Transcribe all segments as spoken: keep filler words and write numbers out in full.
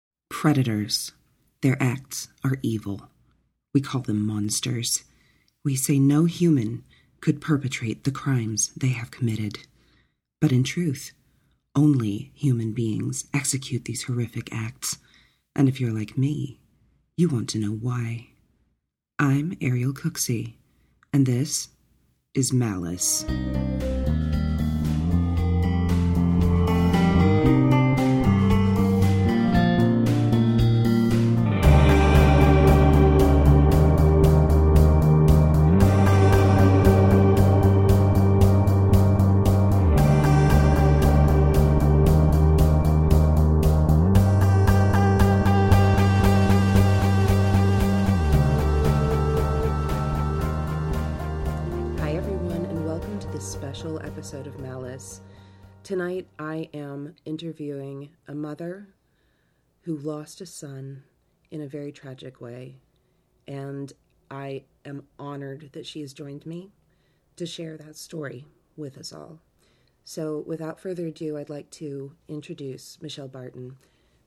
Predators. Their acts are evil. We call them monsters. We say no human could perpetrate the crimes they have committed. But in truth, only human beings execute these horrific acts. And if you're like me, you want to know why. I'm Ariel Cooksey, and this is Malice. Tonight, I am interviewing a mother who lost a son in a very tragic way, and I am honored that she has joined me to share that story with us all. So, without further ado, I'd like to introduce Michelle Barton.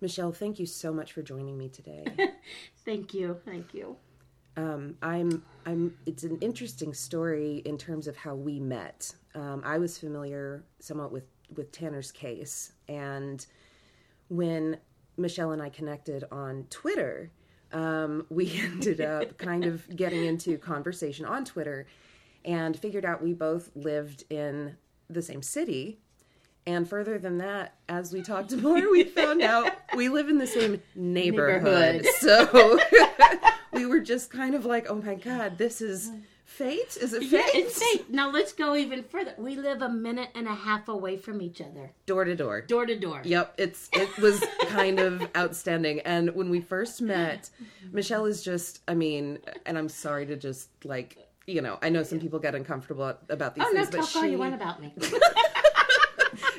Michelle, thank you so much for joining me today. Thank you. Thank you. Um, I'm. I'm. It's an interesting story in terms of how we met. Um, I was familiar somewhat with with Tanner's case. And when Michelle and I connected on Twitter, um, we ended up kind of getting into conversation on Twitter and figured out we both lived in the same city. And further than that, as we talked more, we found out we live in the same neighborhood. neighborhood. So we were just kind of like, oh my God, this is... Fate? Is it fate? Yeah, it's fate. Now let's go even further. We live a minute and a half away from each other. Door to door. Door to door. Yep. It's It was kind of outstanding. And when we first met, Michelle is just, I mean, and I'm sorry to just like, you know, I know some people get uncomfortable about these oh, things. Oh, no, talk she... all you want about me.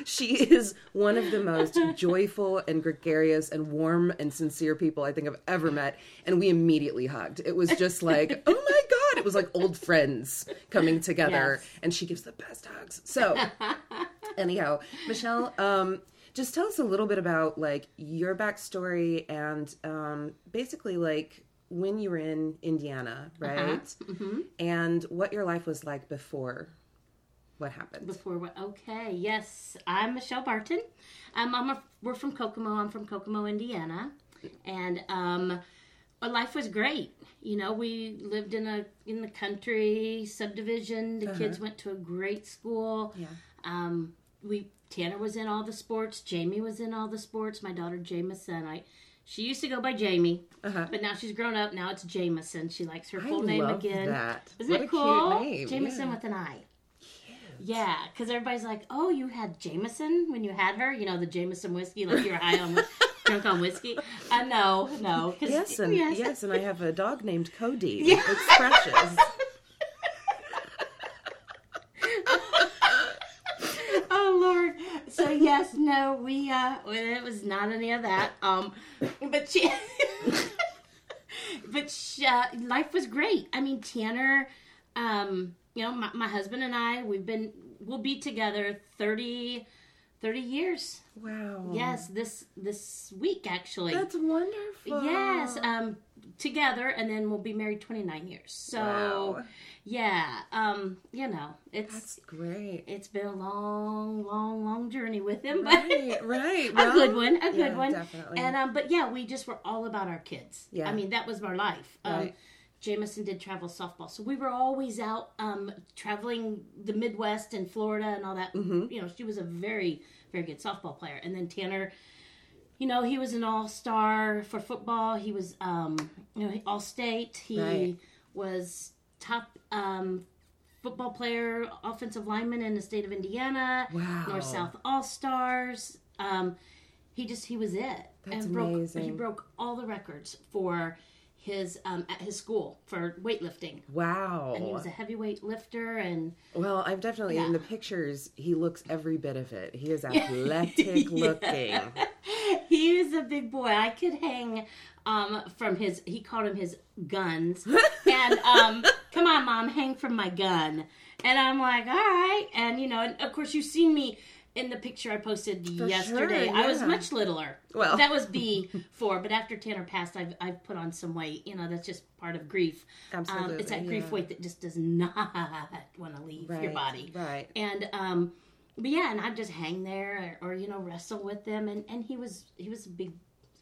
She is one of the most joyful and gregarious and warm and sincere people I think I've ever met. And we immediately hugged. It was just like, oh my God. It was like old friends coming together, yes. And she gives the best hugs. So anyhow, Michelle, um, just tell us a little bit about like your backstory and um, basically like when you were in Indiana, right? Uh-huh. Mm-hmm. And what your life was like before what happened. Before what? Okay. Yes. I'm Michelle Barton. Um, I'm a, we're from Kokomo. I'm from Kokomo, Indiana. And um, our life was great. You know, we lived in a in the country subdivision. The uh-huh. kids went to a great school. Yeah. Um, we Tanner was in all the sports. Jamie was in all the sports. My daughter Jamison. I she used to go by Jamie, uh-huh. but now she's grown up. Now it's Jamison. She likes her full I name love again. That. Isn't what it a cool? Cute name. Jamison yeah. with an I. Cute. Yeah, because everybody's like, "Oh, you had Jamison when you had her." You know, the Jamison whiskey, like you were high on whiskey. Drunk on whiskey? Uh, no, no. Yes and, yes. yes, and I have a dog named Cody. Yeah. It's precious. Oh, Lord. So, yes, no, we, uh, it was not any of that. Um, But she, but she, uh, life was great. I mean, Tanner, um, you know, my, my husband and I, we've been, we'll be together 30, thirty years. Wow. Yes, this this week, actually. That's wonderful. Yes, um, together, and then we'll be married twenty-nine years. So, wow. yeah, um, you know, it's... That's great. It's been a long, long, long journey with him. But right, right. Well, a good one, a good yeah, one. Definitely. And, um, but, yeah, we just were all about our kids. Yeah. I mean, that was our life. Right. Um, Jamison did travel softball, so we were always out um, traveling the Midwest and Florida and all that. Mm-hmm. You know, she was a very, very good softball player. And then Tanner, you know, he was an all-star for football. He was, um, you know, all-state. He right. was top um, football player, offensive lineman in the state of Indiana. Wow. North-South All-Stars. Um, he just, he was it. That's and broke, amazing. He broke all the records for... his um at his school for weightlifting. Wow. And he was a heavyweight lifter and well, I've definitely yeah. in the pictures he looks every bit of it. He is athletic looking. He is a big boy. I could hang um from his he called him his guns. And um come on, Mom, hang from my gun. And I'm like, all right. And you know, and of course you've seen me in the picture I posted for yesterday, sure, yeah. I was much littler. Well, that was before, but after Tanner passed, I've I've put on some weight. You know, that's just part of grief. Absolutely, um, it's that yeah. grief weight that just does not want to leave right, your body. Right. And um, but yeah, and I'd just hang there or, or you know wrestle with them, and, and he was he was a big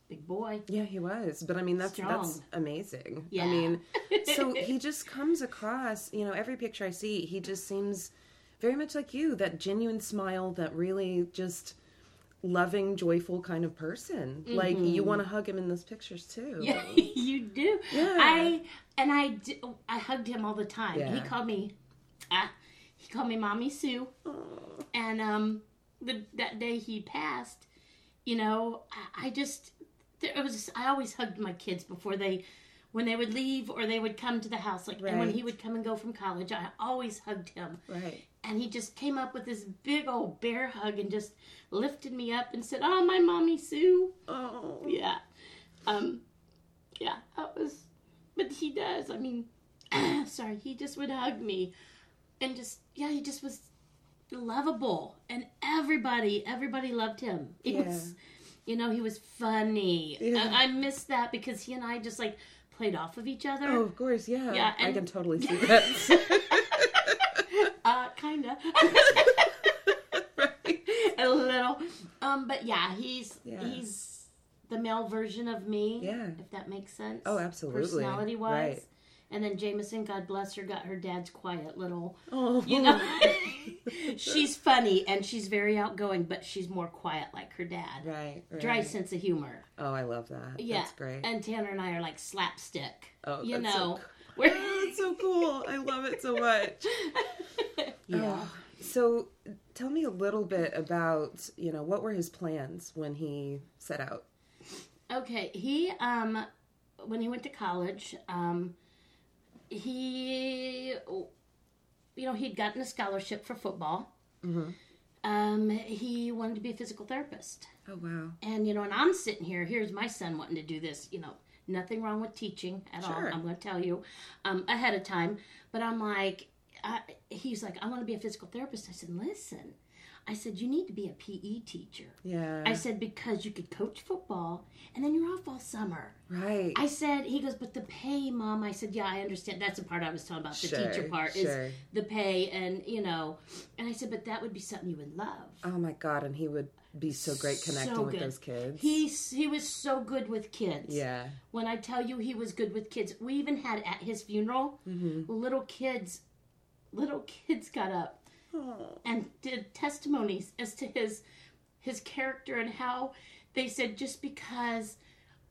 big boy. Yeah, he was. But I mean, that's Strong. that's amazing. Yeah. I mean, so he just comes across. You know, every picture I see, he just seems. Very much like you, that genuine smile, that really just loving, joyful kind of person. Mm-hmm. Like, you want to hug him in those pictures, too. Yeah, you do. Yeah. I, and I, do, I hugged him all the time. Yeah. He called me, uh, he called me Mommy Sue. Aww. And um, the, that day he passed, you know, I, I just, there, it was just, I always hugged my kids before they, when they would leave or they would come to the house. Like, right. And when he would come and go from college, I always hugged him. Right. And he just came up with this big old bear hug and just lifted me up and said, "Oh, my Mommy Sue." Oh. Yeah. Um, yeah, that was, but he does. I mean, sorry, he just would hug me and just, yeah, he just was lovable. And everybody, everybody loved him. It yeah. was, you know, he was funny. Yeah. I, I miss that because he and I just like played off of each other. Oh, of course, yeah. yeah and, I can totally see that. Uh, kinda. Right. A little. Um, but yeah, he's yeah. he's the male version of me. Yeah. If that makes sense. Oh, absolutely. Personality wise. Right. And then Jamison, God bless her, got her dad's quiet little oh. you know she's funny and she's very outgoing, but she's more quiet like her dad. Right, right. Dry sense of humor. Oh, I love that. Yeah. That's great. And Tanner and I are like slapstick. Oh, you that's know. So cool. We're... Oh, it's so cool. I love it so much. Yeah. Oh. So tell me a little bit about, you know, what were his plans when he set out? Okay. He, um, when he went to college, um, he, you know, he'd gotten a scholarship for football. Mm-hmm. Um, he wanted to be a physical therapist. Oh, wow. And, you know, and I'm sitting here, here's my son wanting to do this, you know. Nothing wrong with teaching at sure. all. I'm going to tell you um, ahead of time. But I'm like, I, he's like, I want to be a physical therapist. I said, listen. I said, you need to be a P E teacher. Yeah. I said, because you could coach football, and then you're off all summer. Right. I said, he goes, but the pay, Mom. I said, yeah, I understand. That's the part I was talking about, the sure, teacher part, sure. is the pay. And, you know, and I said, but that would be something you would love. Oh, my God. And he would be so great connecting so with those kids. He, he was so good with kids. Yeah. When I tell you he was good with kids, we even had at his funeral, mm-hmm. little kids, little kids got up. And did testimonies as to his his character and how they said just because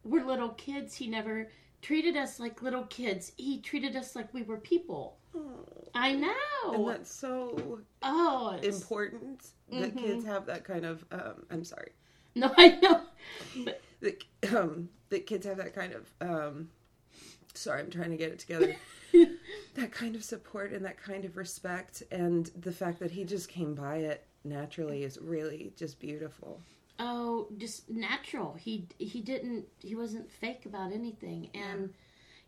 we're little kids, he never treated us like little kids. He treated us like we were people. Oh, I know. And that's so oh, important that mm-hmm. kids have that kind of, um, I'm sorry. No, I know. But, that, um, that kids have that kind of, um, sorry, I'm trying to get it together. That kind of support and that kind of respect and the fact that he just came by it naturally is really just beautiful. Oh, just natural. He he didn't, he wasn't fake about anything. And, yeah.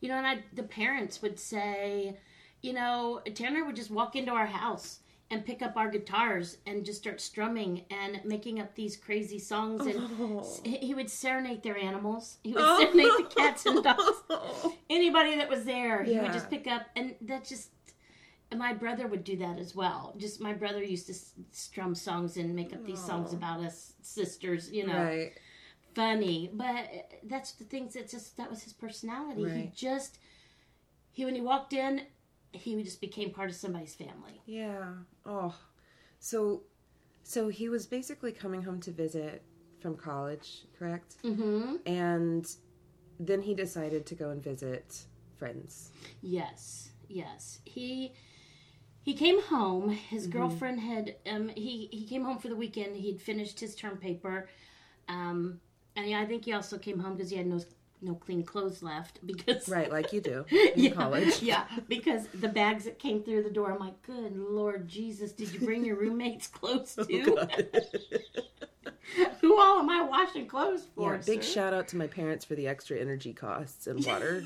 you know, and I, the parents would say, you know, Tanner would just walk into our house and pick up our guitars and just start strumming and making up these crazy songs. And oh. he would serenade their animals. He would oh. serenade the cats and dogs. Anybody that was there, he yeah. would just pick up. And that just, my brother would do that as well. Just my brother used to strum songs and make up these oh. songs about us sisters, you know. Right. Funny. But that's the things that just, that was his personality. Right. He just, he when he walked in, he just became part of somebody's family. Yeah. Oh. So, so he was basically coming home to visit from college, correct? Mm-hmm. And then he decided to go and visit friends. Yes. Yes. He he came home. His mm-hmm. girlfriend had, um, he, he came home for the weekend. He'd finished his term paper. Um, and I think he also came home because he had no... no clean clothes left because... Right, like you do in yeah, college. Yeah, because the bags that came through the door, I'm like, good Lord Jesus, did you bring your roommate's clothes too? Oh, who all am I washing clothes for, yeah, big sir? Shout out to my parents for the extra energy costs and water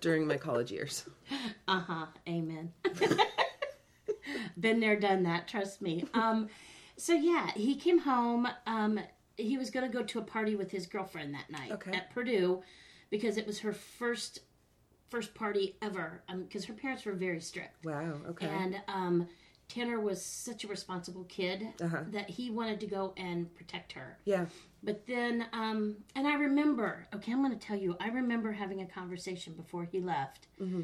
during my college years. Uh-huh, amen. Been there, done that, trust me. Um, so yeah, he came home, um... he was going to go to a party with his girlfriend that night okay. at Purdue because it was her first first party ever because um, her parents were very strict. Wow, okay. And um, Tanner was such a responsible kid uh-huh. that he wanted to go and protect her. Yeah. But then, um, and I remember, okay, I'm going to tell you, I remember having a conversation before he left. Mm-hmm.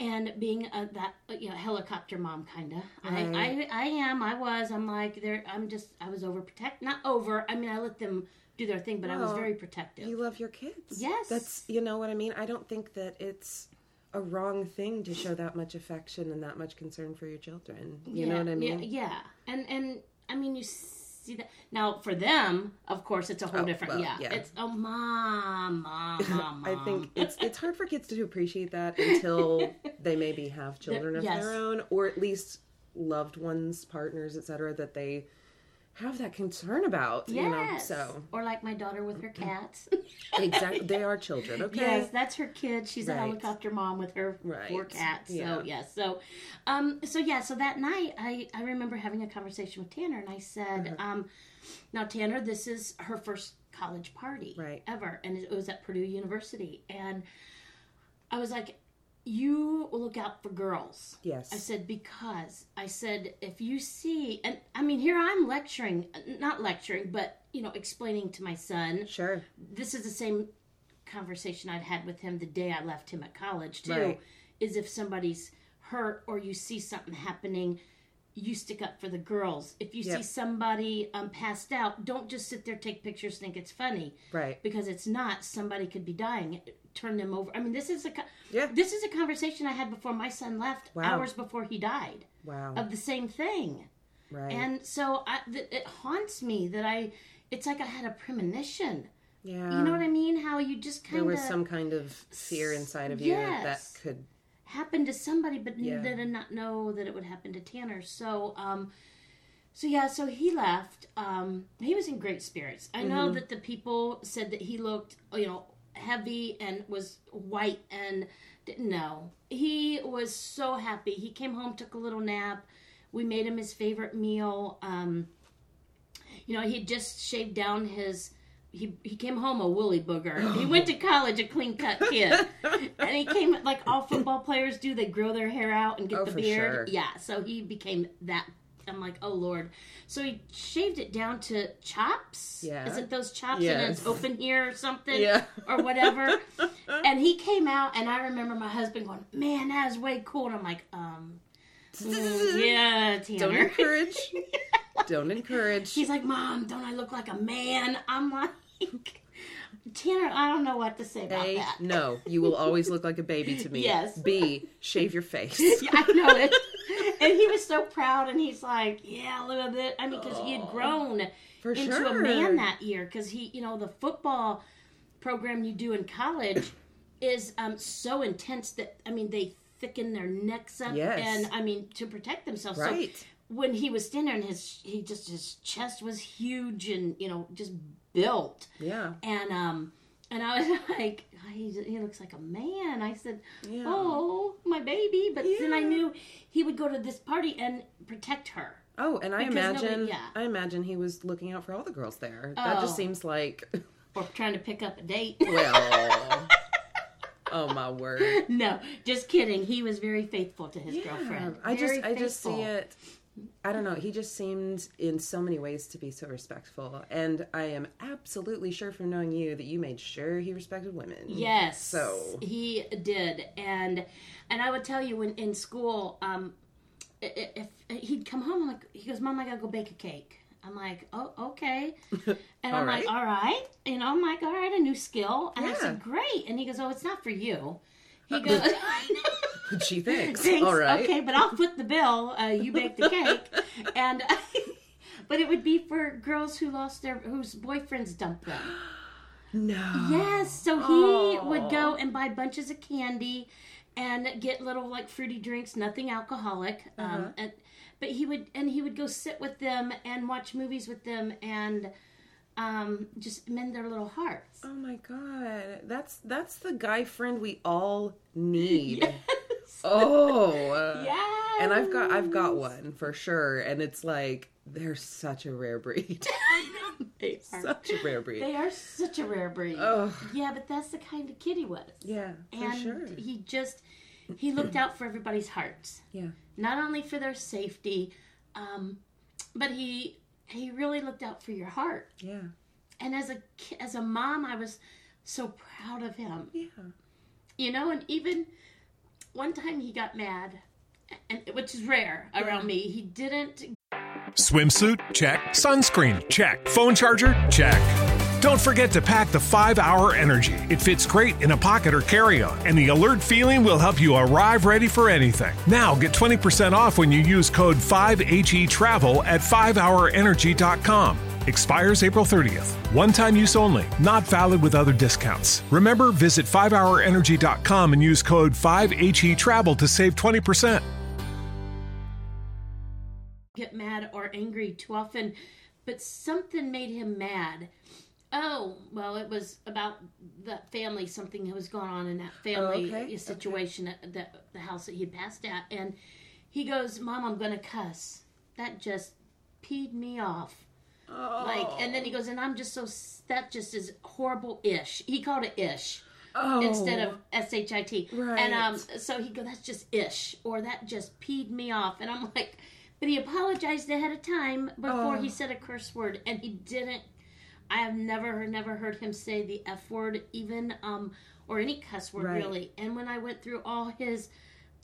And being a, that, you know, helicopter mom, kind of. Right. I, I I am. I was. I'm like, there. I'm just, I was overprotect. Not over. I mean, I let them do their thing, but well, I was very protective. You love your kids. Yes. That's, you know what I mean? I don't think that it's a wrong thing to show that much affection and that much concern for your children. You yeah, know what I mean? Yeah, yeah. And, and, I mean, you see that. Now, for them, of course, it's a whole oh, different, well, yeah. yeah. It's, oh, mom, mom, mom, mom. I think it's it's hard for kids to appreciate that until they maybe have children of yes. their own, or at least loved ones, partners, et cetera, that they have that concern about. Yes. You know, so. Or like my daughter with her cats. Exactly. They are children, okay? Yes, that's her kid. She's right. a helicopter mom with her right. four cats. Yeah. So, yes. Yeah. So, um, so, yeah, so that night, I, I remember having a conversation with Tanner, and I said, uh-huh. um, now, Tanner, this is her first college party right. ever, and it was at Purdue University. And I was like, you look out for girls. Yes. I said, because I said, if you see, and I mean, here I'm lecturing, not lecturing, but, you know, explaining to my son. Sure. This is the same conversation I'd had with him the day I left him at college, too, right. is if somebody's hurt or you see something happening, you stick up for the girls. If you yep. see somebody um, passed out, don't just sit there, take pictures, think it's funny. Right. Because it's not. Somebody could be dying. Turn them over. I mean, this is a yeah. this is a conversation I had before my son left, wow. hours before he died. Wow. Of the same thing. Right. And so I, th- it haunts me that I, it's like I had a premonition. Yeah. You know what I mean? How you just kind of... There was some kind of fear inside of you yes, that could... happen to somebody, but yeah. they did not know that it would happen to Tanner. So, um, so yeah, so he left. Um, he was in great spirits. I mm-hmm. know that the people said that he looked, you know, heavy and was white and didn't know. He was so happy. He came home, took a little nap. We made him his favorite meal. Um, you know, he had just shaved down his, he he came home a woolly booger. He went to college a clean cut kid. And he came, like all football players do, they grow their hair out and get oh, the beard. Sure. Yeah, so he became that. I'm like, oh Lord. So he shaved it down to chops. Yeah. Isn't those chops yes. and it's open here or something? Yeah. Or whatever. And he came out and I remember my husband going, man, that is way cool. And I'm like, um, mm, yeah, Tanner. Don't encourage. Don't encourage. He's like, Mom, don't I look like a man? I'm like... Tanner, I don't know what to say about a, that. No, you will always look like a baby to me. Yes. B, shave your face. Yeah, I know it. And he was so proud, and he's like, yeah, look at that. I mean, because he had grown For into sure. a man that year. Because he, you know, the football program you do in college is um, so intense that, I mean, they thicken their necks up. Yes. And, I mean, to protect themselves. Right. So when he was standing, and his, he just, his chest was huge and, you know, just built. Yeah. And um And I was like, he, he looks like a man. I said, yeah. oh, my baby. But yeah. then I knew he would go to this party and protect her. Oh, and I imagine nobody, yeah. I imagine he was looking out for all the girls there. Oh. That just seems like... Or trying to pick up a date. Well... Oh, my word. No, just kidding. He was very faithful to his yeah, girlfriend. Very I just faithful. I just see it. I don't know. He just seemed in so many ways to be so respectful. And I am absolutely sure from knowing you that you made sure he respected women. Yes. So. He did. And and I would tell you when in school, um, if, if he'd come home, I'm like, he goes, Mom, I got to go bake a cake. I'm like, oh, okay. And I'm right. like, all right. And I'm like, all right, a new skill. And yeah. I said, great. And he goes, oh, it's not for you. He goes, she thinks. thinks. All right. Okay, but I'll foot the bill. Uh, you bake the cake. And, I, but it would be for girls who lost their, whose boyfriends dumped them. No. Yes. So he oh. would go and buy bunches of candy and get little, like, fruity drinks, nothing alcoholic. Uh-huh. Um, and, But he would, and he would go sit with them and watch movies with them and um, just mend their little hearts. Oh my God. That's, that's the guy friend we all need. Yes. Oh. Uh, yes. And I've got, I've got one for sure. And it's like, they're such a rare breed. They are. Such a rare breed. They are such a rare breed. Oh. Yeah, but that's the kind of kid he was. Yeah, for and sure. And he just... He looked out for everybody's hearts. Yeah. Not only for their safety, um, but he he really looked out for your heart. Yeah. And as a as a mom, I was so proud of him. Yeah. You know, and even one time he got mad, and which is rare around yeah. me. He didn't. Swimsuit? Check. Sunscreen? Check. Phone charger? Check. Don't forget to pack the five hour Energy. It fits great in a pocket or carry-on, and the alert feeling will help you arrive ready for anything. Now get twenty percent off when you use code five H E travel at five hour energy dot com. Expires April thirtieth. One-time use only. Not valid with other discounts. Remember, visit five hour energy dot com and use code five H E travel to save twenty percent. Get mad or angry too often, but something made him mad. Oh, well, it was about the family, something that was going on in that family oh, okay, situation okay. at the, the house that he had passed at. And he goes, Mom, I'm going to cuss. That just peed me off. Oh. Like, and then he goes, and I'm just so, that just is horrible-ish. He called it ish oh. instead of S H I T. Right. And um, so he goes, that's just ish, or that just peed me off. And I'm like, but he apologized ahead of time before oh. he said a curse word, and he didn't. I have never, never heard him say the F word even, um, or any cuss word, right. really. And when I went through all his,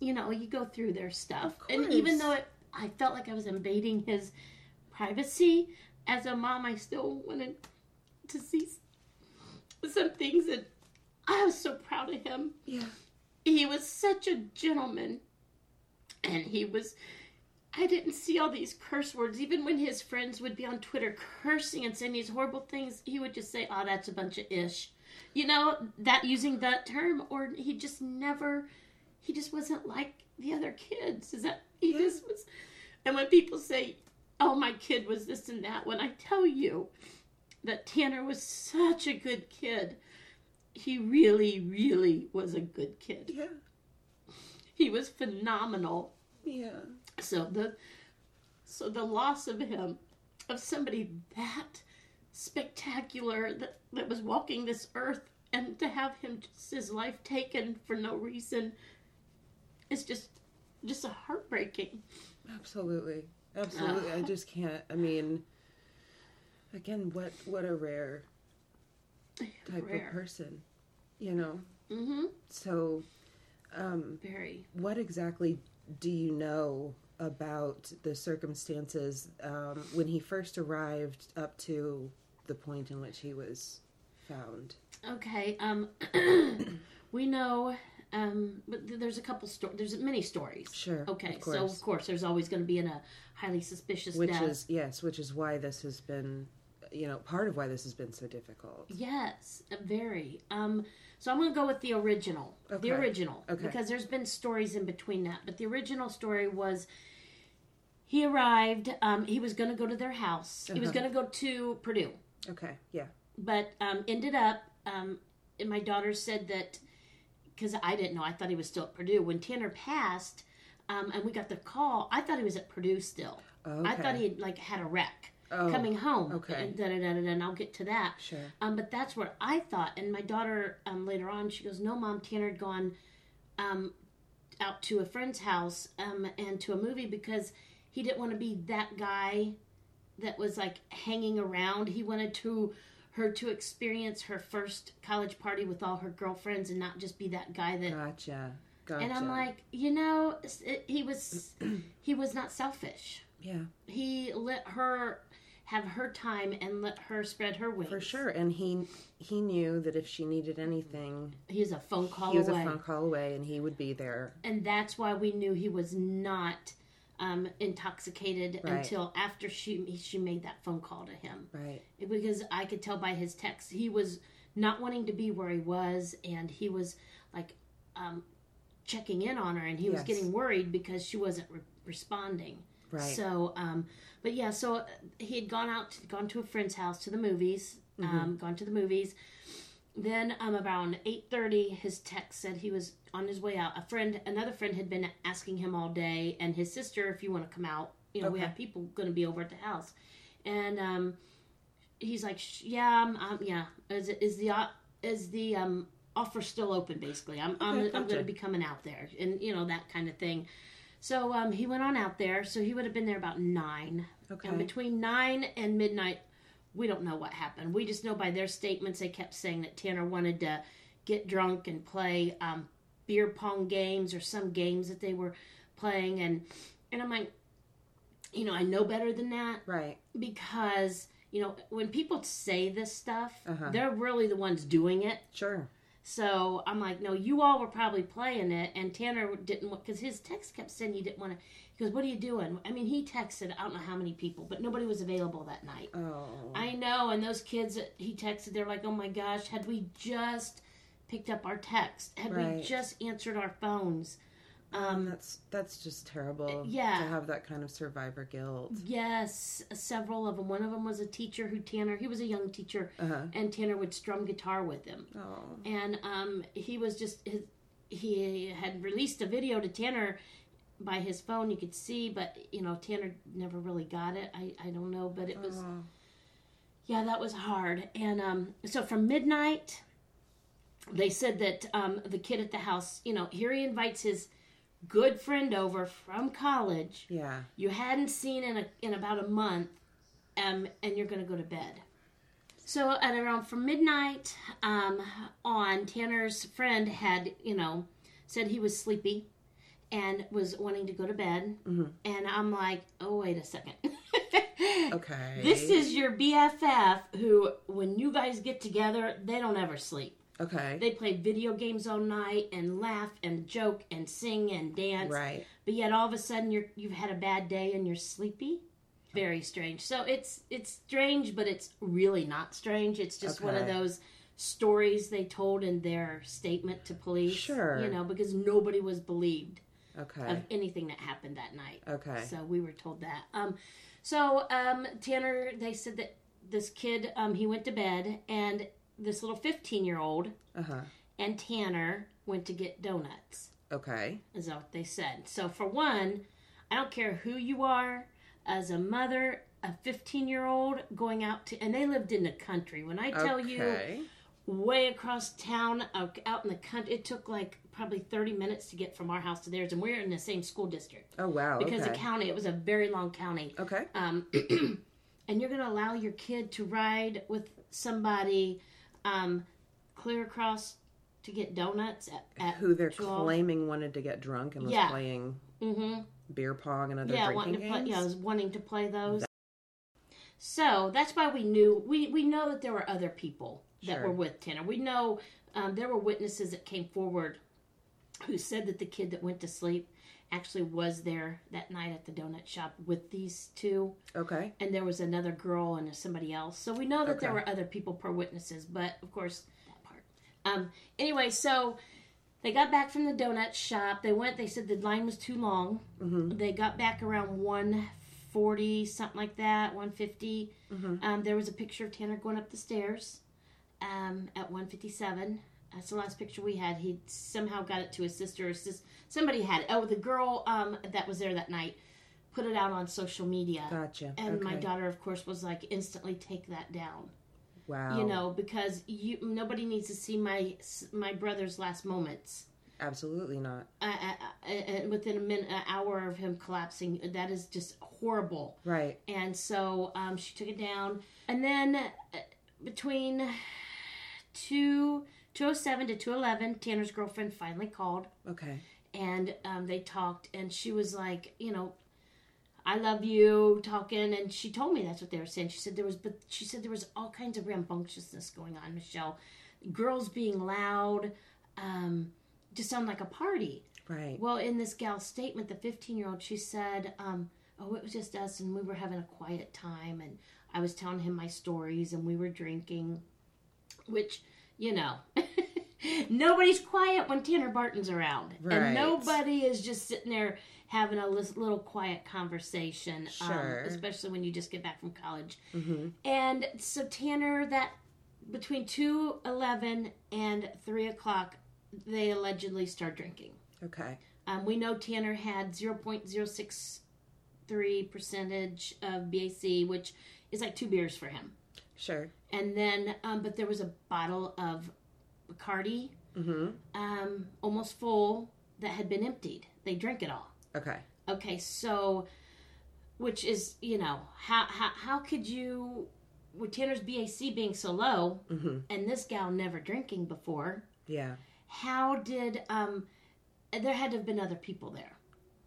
you know, you go through their stuff. And even though it, I felt like I was invading his privacy, as a mom, I still wanted to see some things. And I was so proud of him. Yeah. He was such a gentleman. And he was... I didn't see all these curse words. Even when his friends would be on Twitter cursing and saying these horrible things, he would just say, oh, that's a bunch of ish. You know, that using that term, or he just never, he just wasn't like the other kids. Is that, he yeah. just was, and when people say, oh, my kid was this and that, when I tell you that Tanner was such a good kid, he really, really was a good kid. Yeah. He was phenomenal. Yeah. So the so the loss of him, of somebody that spectacular that, that was walking this earth, and to have him just his life taken for no reason is just just a heartbreaking. Absolutely. Absolutely. Uh, I just can't. I mean, again, what, what a rare type rare. of person, you know? Mm-hmm. So um, very. What exactly do you know about the circumstances um, when he first arrived up to the point in which he was found? Okay, um, we know, um, but there's a couple stories, there's many stories. Sure, Okay, of so of course there's always going to be in a highly suspicious which death. Is, yes, which is why this has been, you know, part of why this has been so difficult. Yes, very. Um, so I'm going to go with the original. Okay. The original. Okay. Because there's been stories in between that. But the original story was he arrived. Um, he was going to go to their house. Uh-huh. He was going to go to Purdue. Okay, yeah. But um, ended up um, and my daughter said that, because I didn't know, I thought he was still at Purdue. When Tanner passed, um, and we got the call, I thought he was at Purdue still. Okay. I thought he had, like, had a wreck oh. coming home. Okay. Da, da, da, da, da, and I'll get to that. Sure. Um, but that's what I thought. And my daughter, um, later on, she goes, no, Mom, Tanner had gone um, out to a friend's house um, and to a movie because he didn't want to be that guy that was, like, hanging around. He wanted to... her to experience her first college party with all her girlfriends and not just be that guy that... Gotcha. Gotcha. And I'm like, you know, it, he was he was not selfish. Yeah. He let her have her time and let her spread her wings. For sure. And he he knew that if she needed anything... He was a phone call away. He was away. a phone call away and he would be there. And that's why we knew he was not um, intoxicated right. until after she she made that phone call to him. Right. Because I could tell by his text, he was not wanting to be where he was, and he was, like, um, checking in on her, and he yes. was getting worried because she wasn't re- responding. Right. So, um, but yeah, so he had gone out, to, gone to a friend's house to the movies, mm-hmm. um, gone to the movies. Then, um, about eight thirty, his text said he was on his way out. A friend, another friend had been asking him all day, and his sister, if you want to come out, you know, okay. we have people going to be over at the house. And, um, he's like, yeah, I'm, I'm yeah, is, is the, is the, um, offer still open, basically. I'm, okay, I'm, gotcha. I'm going to be coming out there, and, you know, that kind of thing. So, um, he went on out there, so he would have been there about nine. Okay. And between nine and midnight, we don't know what happened. We just know by their statements, they kept saying that Tanner wanted to get drunk and play um, beer pong games or some games that they were playing. And and I'm like, you know, I know better than that. Right. Because, you know, when people say this stuff, uh-huh. they're really the ones doing it. Sure. So I'm like, no, you all were probably playing it. And Tanner didn't want, because his text kept saying you didn't want to. He goes, what are you doing? I mean, he texted, I don't know how many people, but nobody was available that night. Oh. I know, and those kids that he texted, they're like, oh my gosh, had we just picked up our text? Had right. we just answered our phones? Um, that's that's just terrible yeah. to have that kind of survivor guilt. Yes, several of them. One of them was a teacher who Tanner, he was a young teacher, uh-huh. and Tanner would strum guitar with him. Oh. And um, he was just, his, he had released a video to Tanner by his phone, you could see, but, you know, Tanner never really got it. I, I don't know, but it was, oh. yeah, that was hard. And um, so from midnight, they said that um, the kid at the house, you know, here he invites his good friend over from college. Yeah. You hadn't seen in a, in about a month, um, and you're going to go to bed. So at around from midnight um, on, Tanner's friend had, you know, said he was sleepy and was wanting to go to bed. Mm-hmm. And I'm like, oh, wait a second. Okay. This is your B F F who, when you guys get together, they don't ever sleep. Okay. They play video games all night and laugh and joke and sing and dance. Right. But yet all of a sudden you're, you've had a bad day and you're sleepy. Very strange. So it's it's strange, but it's really not strange. It's just okay. one of those stories they told in their statement to police. Sure. You know, because nobody was believed okay. of anything that happened that night. Okay. So we were told that. Um, so um, Tanner, they said that this kid, um, he went to bed and... this little fifteen-year-old uh-huh. and Tanner went to get donuts. Okay. Is what they said. So, for one, I don't care who you are, as a mother, a fifteen-year-old going out to... And they lived in the country. When I tell okay. you, way across town, out in the country, it took like probably thirty minutes to get from our house to theirs, and we were in the same school district. Oh, wow. Because okay. the county, it was a very long county. Okay. Um, and you're going to allow your kid to ride with somebody... Um, clear across to get donuts at, at who they're twelve. Claiming wanted to get drunk and was yeah. playing mm-hmm. beer pong and other yeah, drinking games. Play, yeah, was wanting to play those. That- so that's why we knew we, we know that there were other people that sure. were with Tanner. We know um, there were witnesses that came forward who said that the kid that went to sleep actually was there that night at the donut shop with these two. Okay. And there was another girl and somebody else. So we know that okay. there were other people per witnesses, but of course, that part. Um, anyway, so they got back from the donut shop. They went, they said the line was too long. Mm-hmm. They got back around one forty, something like that, one fifty. Mm-hmm. Um, there was a picture of Tanner going up the stairs. um, at one fifty-seven. That's the last picture we had. He somehow got it to his sister. His sis- somebody had it. Oh, the girl um, that was there that night put it out on social media. Gotcha. And okay. My daughter, of course, was like, instantly take that down. Wow. You know, because you nobody needs to see my my brother's last moments. Absolutely not. Uh, uh, uh, within a minute, an hour of him collapsing, that is just horrible. Right. And so um, she took it down. And then uh, between two two oh seven to two eleven, Tanner's girlfriend finally called. Okay. And um, they talked, and she was like, you know, I love you, talking, and she told me that's what they were saying. She said there was, but she said there was all kinds of rambunctiousness going on, Michelle. Girls being loud, um... just sound like a party. Right. Well, in this gal's statement, the fifteen-year-old, she said, um, oh, it was just us, and we were having a quiet time, and I was telling him my stories, and we were drinking, which, you know, nobody's quiet when Tanner Barton's around. Right. And nobody is just sitting there having a little quiet conversation, sure. um, especially when you just get back from college. Mm-hmm. And so Tanner, that between two eleven and three o'clock, they allegedly start drinking. Okay. Um, we know Tanner had zero point zero six three percentage of B A C, which is like two beers for him. Sure. And then, um, but there was a bottle of Bacardi, mm-hmm. um, almost full, that had been emptied. They drink it all. Okay. Okay, so, which is, you know, how how, how could you, with Tanner's B A C being so low, mm-hmm. and this gal never drinking before. Yeah. How did, um, there had to have been other people there.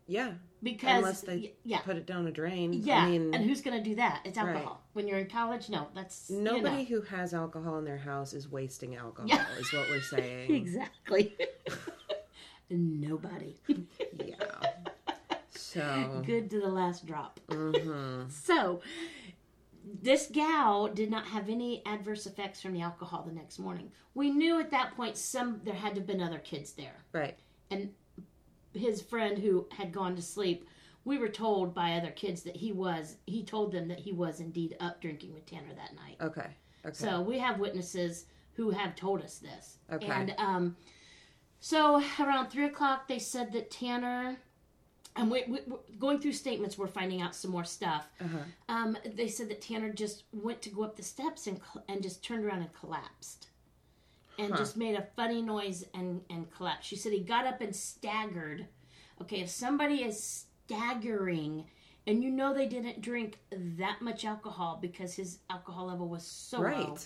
Yeah. Because. Unless they y- yeah. put it down a drain. Yeah. I mean, and who's going to do that? It's alcohol. Right. When you're in college, no, that's, Nobody you know. who has alcohol in their house is wasting alcohol, yeah. is what we're saying. Exactly. Nobody. Yeah. So. Good to the last drop. Mm-hmm. So, this gal did not have any adverse effects from the alcohol the next morning. We knew at that point some there had to have been other kids there. Right. And his friend who had gone to sleep, we were told by other kids that he was, he told them that he was indeed up drinking with Tanner that night. Okay. Okay. So we have witnesses who have told us this. Okay. And um, so around three o'clock, they said that Tanner... And we, we, going through statements, we're finding out some more stuff. Uh-huh. Um, they said that Tanner just went to go up the steps and and just turned around and collapsed. And huh. just made a funny noise and, and collapsed. She said he got up and staggered. Okay, if somebody is staggering, and you know they didn't drink that much alcohol because his alcohol level was so right. low.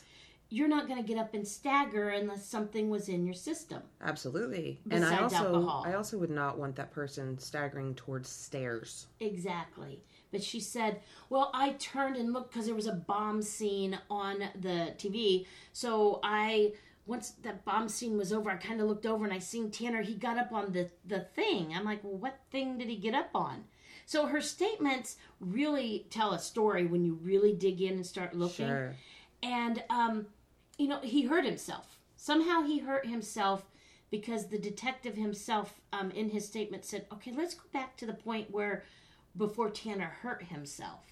You're not going to get up and stagger unless something was in your system. Absolutely. And I also, alcohol. I also would not want that person staggering towards stairs. Exactly. But she said, well, I turned and looked because there was a bomb scene on the T V. So I, once that bomb scene was over, I kind of looked over and I seen Tanner. He got up on the, the thing. I'm like, well, what thing did he get up on? So her statements really tell a story when you really dig in and start looking. Sure. And, um, you know, he hurt himself. Somehow he hurt himself because the detective himself, um, in his statement said, okay, let's go back to the point where before Tanner hurt himself.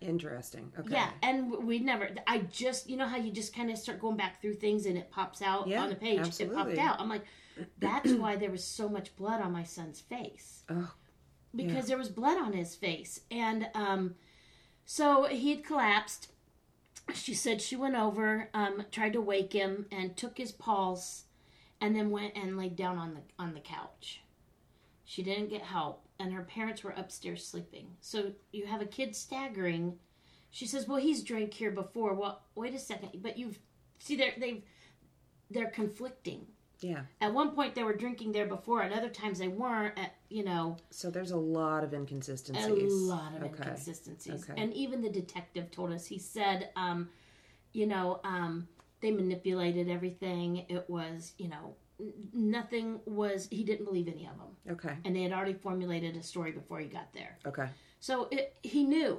Interesting. Okay. Yeah. And we never, I just, you know how you just kind of start going back through things and it pops out yeah, on the page. Absolutely. It popped out. I'm like, that's why there was so much blood on my son's face. Oh, because yeah. there was blood on his face. And, um, so he had collapsed. She said she went over, um, tried to wake him, and took his pulse, and then went and laid down on the on the couch. She didn't get help, and her parents were upstairs sleeping. So you have a kid staggering. She says, "Well, he's drank here before." Well, wait a second, but you've see they're they've they're conflicting. Yeah. At one point they were drinking there before, at other times they weren't. At, you know. So there's a lot of inconsistencies. A lot of okay. inconsistencies, okay. And even the detective told us. He said, um, you know, um, they manipulated everything. It was, you know, nothing was. He didn't believe any of them. Okay. And they had already formulated a story before he got there. Okay. So it, he knew.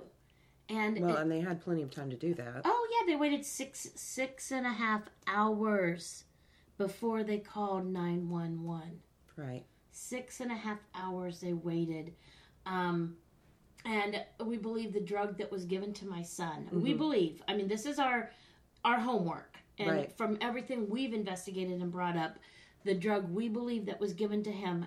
And well, it, and they had plenty of time to do that. Oh yeah, they waited six six and a half hours. Before they called nine one one. Right. Six and a half hours they waited. Um, and we believe the drug that was given to my son. Mm-hmm. We believe. I mean, this is our our homework. And right. from everything we've investigated and brought up, the drug we believe that was given to him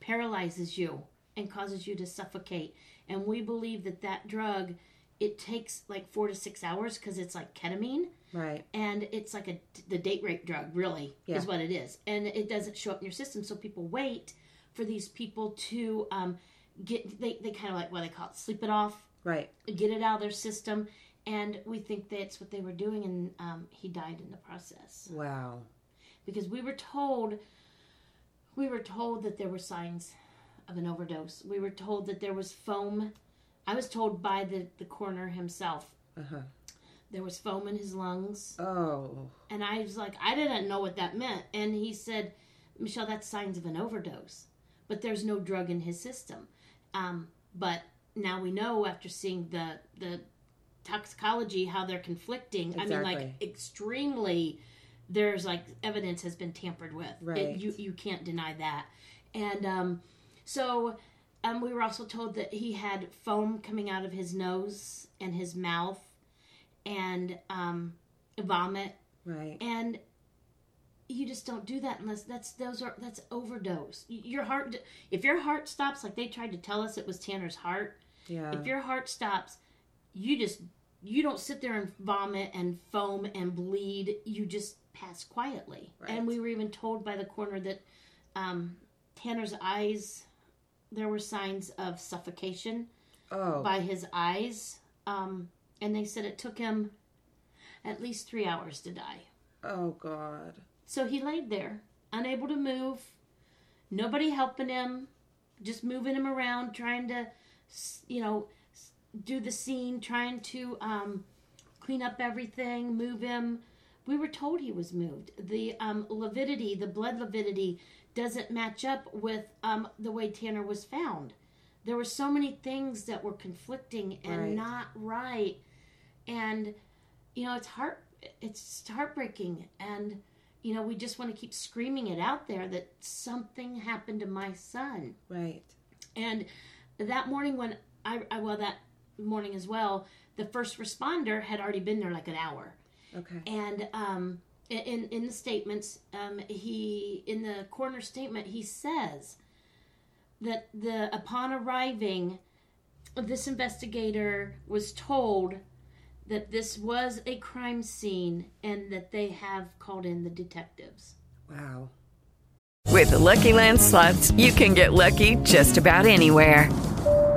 paralyzes you and causes you to suffocate. And we believe that that drug, it takes like four to six hours because it's like ketamine. Right. And it's like a, the date rape drug, really, yeah. is what it is. And it doesn't show up in your system. So people wait for these people to um, get, they, they kind of like, what they call it, sleep it off. Right. Get it out of their system. And we think that's what they were doing, and um, he died in the process. Wow. Because we were told, we were told that there were signs of an overdose. We were told that there was foam. I was told by the, the coroner himself. Uh-huh. There was foam in his lungs. Oh. And I was like, I didn't know what that meant. And he said, Michelle, that's signs of an overdose. But there's no drug in his system. Um, but now we know after seeing the... the toxicology, how they're conflicting. Exactly. I mean, like, extremely, there's, like, evidence has been tampered with. Right. It, you, you can't deny that. And um, so um, we were also told that he had foam coming out of his nose and his mouth and um, vomit. Right. And you just don't do that unless that's those are that's overdose. Your heart, if your heart stops, like they tried to tell us it was Tanner's heart. Yeah. If your heart stops, you just, you don't sit there and vomit and foam and bleed. You just pass quietly. Right. And we were even told by the coroner that um, Tanner's eyes, there were signs of suffocation oh. by his eyes. Um, and they said it took him at least three hours to die. Oh, God. So he laid there, unable to move, nobody helping him, just moving him around, trying to, you know... do the scene, trying to um, clean up everything, move him. We were told he was moved. The um, lividity, the blood lividity, doesn't match up with um, the way Tanner was found. There were so many things that were conflicting and right. not right. And, you know, it's heart, it's heartbreaking. And, you know, we just want to keep screaming it out there that something happened to my son. Right. And that morning when I, I well, that morning as well, the first responder had already been there like an hour. Okay. And um, in in the statements, um, he in the coroner's statement, he says that the upon arriving, this investigator was told that this was a crime scene and that they have called in the detectives. Wow. With the Lucky Land Slots, you can get lucky just about anywhere.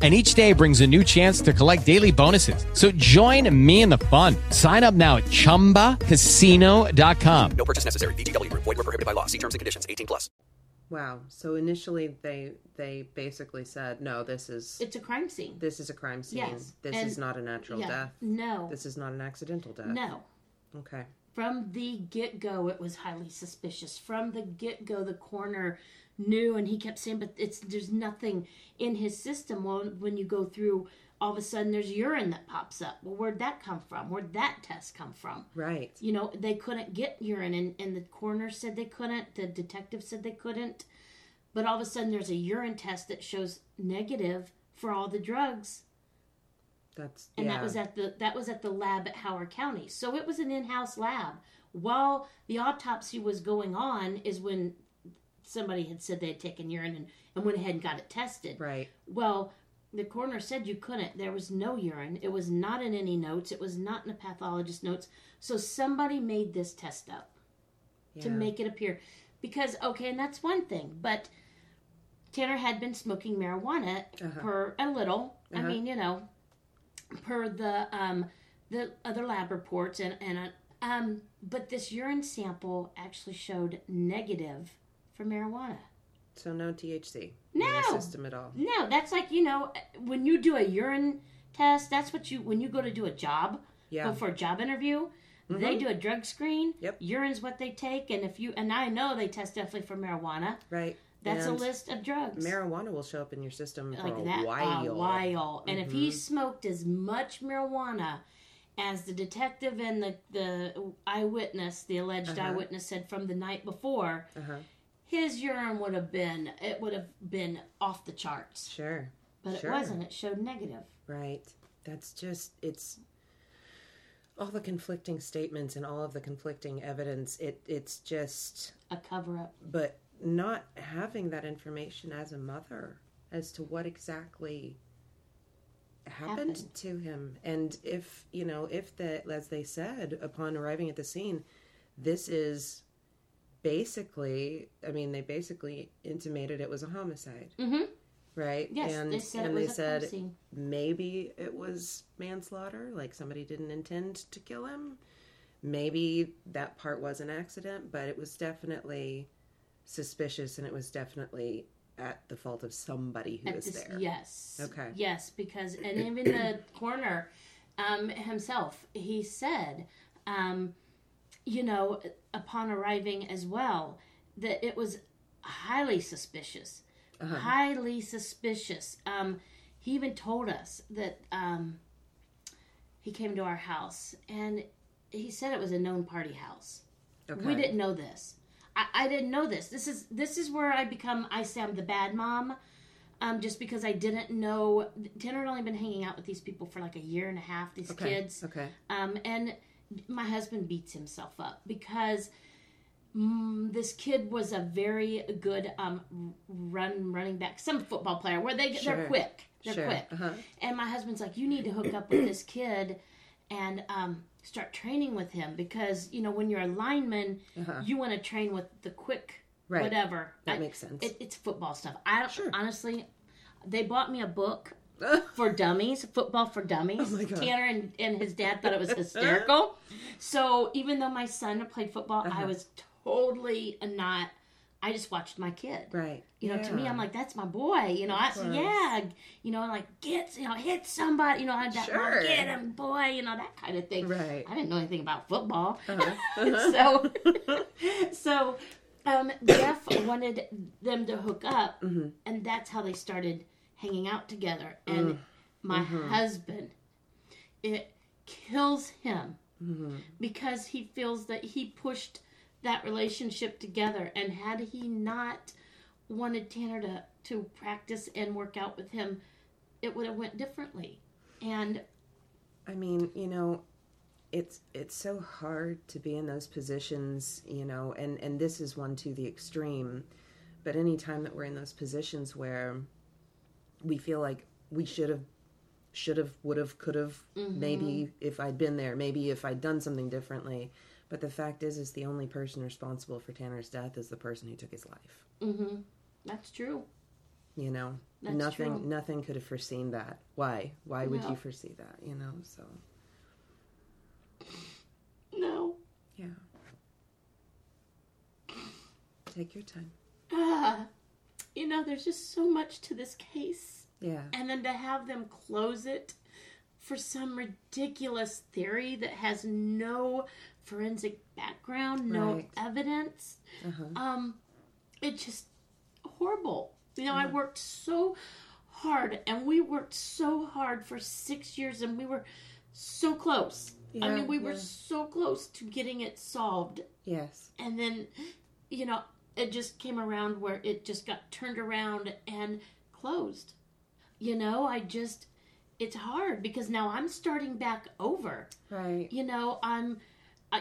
And each day brings a new chance to collect daily bonuses. So join me in the fun. Sign up now at Chumba Casino dot com. No purchase necessary. V G W. Void where prohibited by law. See terms and conditions. eighteen plus. Wow. So initially they they basically said, no, this is... It's a crime scene. This is a crime scene. Yes. This and, is not a natural yeah, death. No. This is not an accidental death. No. Okay. From the get-go, it was highly suspicious. From the get-go, the coroner knew, and he kept saying, but it's there's nothing in his system. Well, when you go through, all of a sudden there's urine that pops up. Well, where'd that come from? Where'd that test come from? Right. You know, they couldn't get urine, and, and the coroner said they couldn't. The detective said they couldn't. But all of a sudden there's a urine test that shows negative for all the drugs. That's and yeah. that was at the that was at the lab at Howard County. So it was an in-house lab. While the autopsy was going on is when somebody had said they had taken urine and, and went ahead and got it tested. Right. Well, the coroner said you couldn't. There was no urine. It was not in any notes. It was not in the pathologist's notes. So somebody made this test up yeah. to make it appear. Because, okay, and that's one thing. But Tanner had been smoking marijuana uh-huh. per a little. Uh-huh. I mean, you know, per the um, the other lab reports and, and a, Um, but this urine sample actually showed negative for marijuana. So no T H C no. in the system at all. No, that's like, you know, when you do a urine test, that's what you, when you go to do a job, yeah. go for a job interview, mm-hmm. they do a drug screen. Yep. Urine's what they take. And if you, and I know they test definitely for marijuana. Right. That's and a list of drugs. Marijuana will show up in your system for like a that, while. A while. And mm-hmm. if he smoked as much marijuana as the detective and the, the eyewitness, the alleged uh-huh. eyewitness said from the night before, uh-huh. his urine would have been, it would have been off the charts. Sure. But sure. it wasn't. It showed negative. Right. That's just, it's all the conflicting statements and all of the conflicting evidence. It It's just... a cover-up. But... not having that information as a mother as to what exactly happened, happened to him. And if, you know, if the, as they said, upon arriving at the scene, this is basically, I mean, they basically intimated it was a homicide. Mm-hmm. Right? Yes, and they said, and they said maybe it was manslaughter, like somebody didn't intend to kill him. Maybe that part was an accident, but it was definitely... suspicious, and it was definitely at the fault of somebody who at was this, there. Yes. Okay. Yes, because, and even the coroner um, himself, he said, um, you know, upon arriving as well, that it was highly suspicious. Uh-huh. Highly suspicious. Um, he even told us that um, he came to our house, and he said it was a known party house. Okay. We didn't know this. I didn't know this. This is this is where I become, I say I'm the bad mom, um, just because I didn't know. Tanner had only been hanging out with these people for like a year and a half, these okay. kids. Okay. Um, and my husband beats himself up because mm, this kid was a very good um, run running back, some football player, where they, sure. they're quick. They're sure. quick. Uh-huh. And my husband's like, you need to hook up with this kid and... Um, start training with him because, you know, when you're a lineman, uh-huh. you want to train with the quick right. whatever. That I, makes sense. It, it's football stuff. I don't, sure. honestly, they bought me a book for dummies, football for dummies. Oh my God. Tanner and, and his dad thought it was hysterical. So even though my son played football, uh-huh. I was totally not, I just watched my kid. Right. You know, yeah. to me, I'm like, that's my boy. You know, I said, yeah. You know, I'm like, get, you know, hit somebody. You know, I sure. get him, boy. You know, that kind of thing. Right. I didn't know anything about football. Uh-huh. Uh-huh. so, so um, Jeff wanted them to hook up, mm-hmm. and that's how they started hanging out together. And mm. my mm-hmm. husband, it kills him mm-hmm. because he feels that he pushed that relationship together, and had he not wanted Tanner to, to practice and work out with him, it would have went differently. And I mean, you know, it's it's so hard to be in those positions, you know, and, and this is one to the extreme, but any time that we're in those positions where we feel like we should have, should have, would have, could have, mm-hmm. maybe if I'd been there, maybe if I'd done something differently. But the fact is, is the only person responsible for Tanner's death is the person who took his life. Mm-hmm. That's true. You know, That's nothing, true. nothing could have foreseen that. Why? Why would no. you foresee that? You know, so. No. Yeah. Take your time. Uh, you know, there's just so much to this case. Yeah. And then to have them close it for some ridiculous theory that has no forensic background, no right. evidence. Uh-huh. Um, it's just horrible. You know, uh-huh. I worked so hard, and we worked so hard for six years, and we were so close. Yeah, I mean, we yeah. were so close to getting it solved. Yes. And then, you know, it just came around where it just got turned around and closed. You know, I just... it's hard because now I'm starting back over. Right. You know, I'm,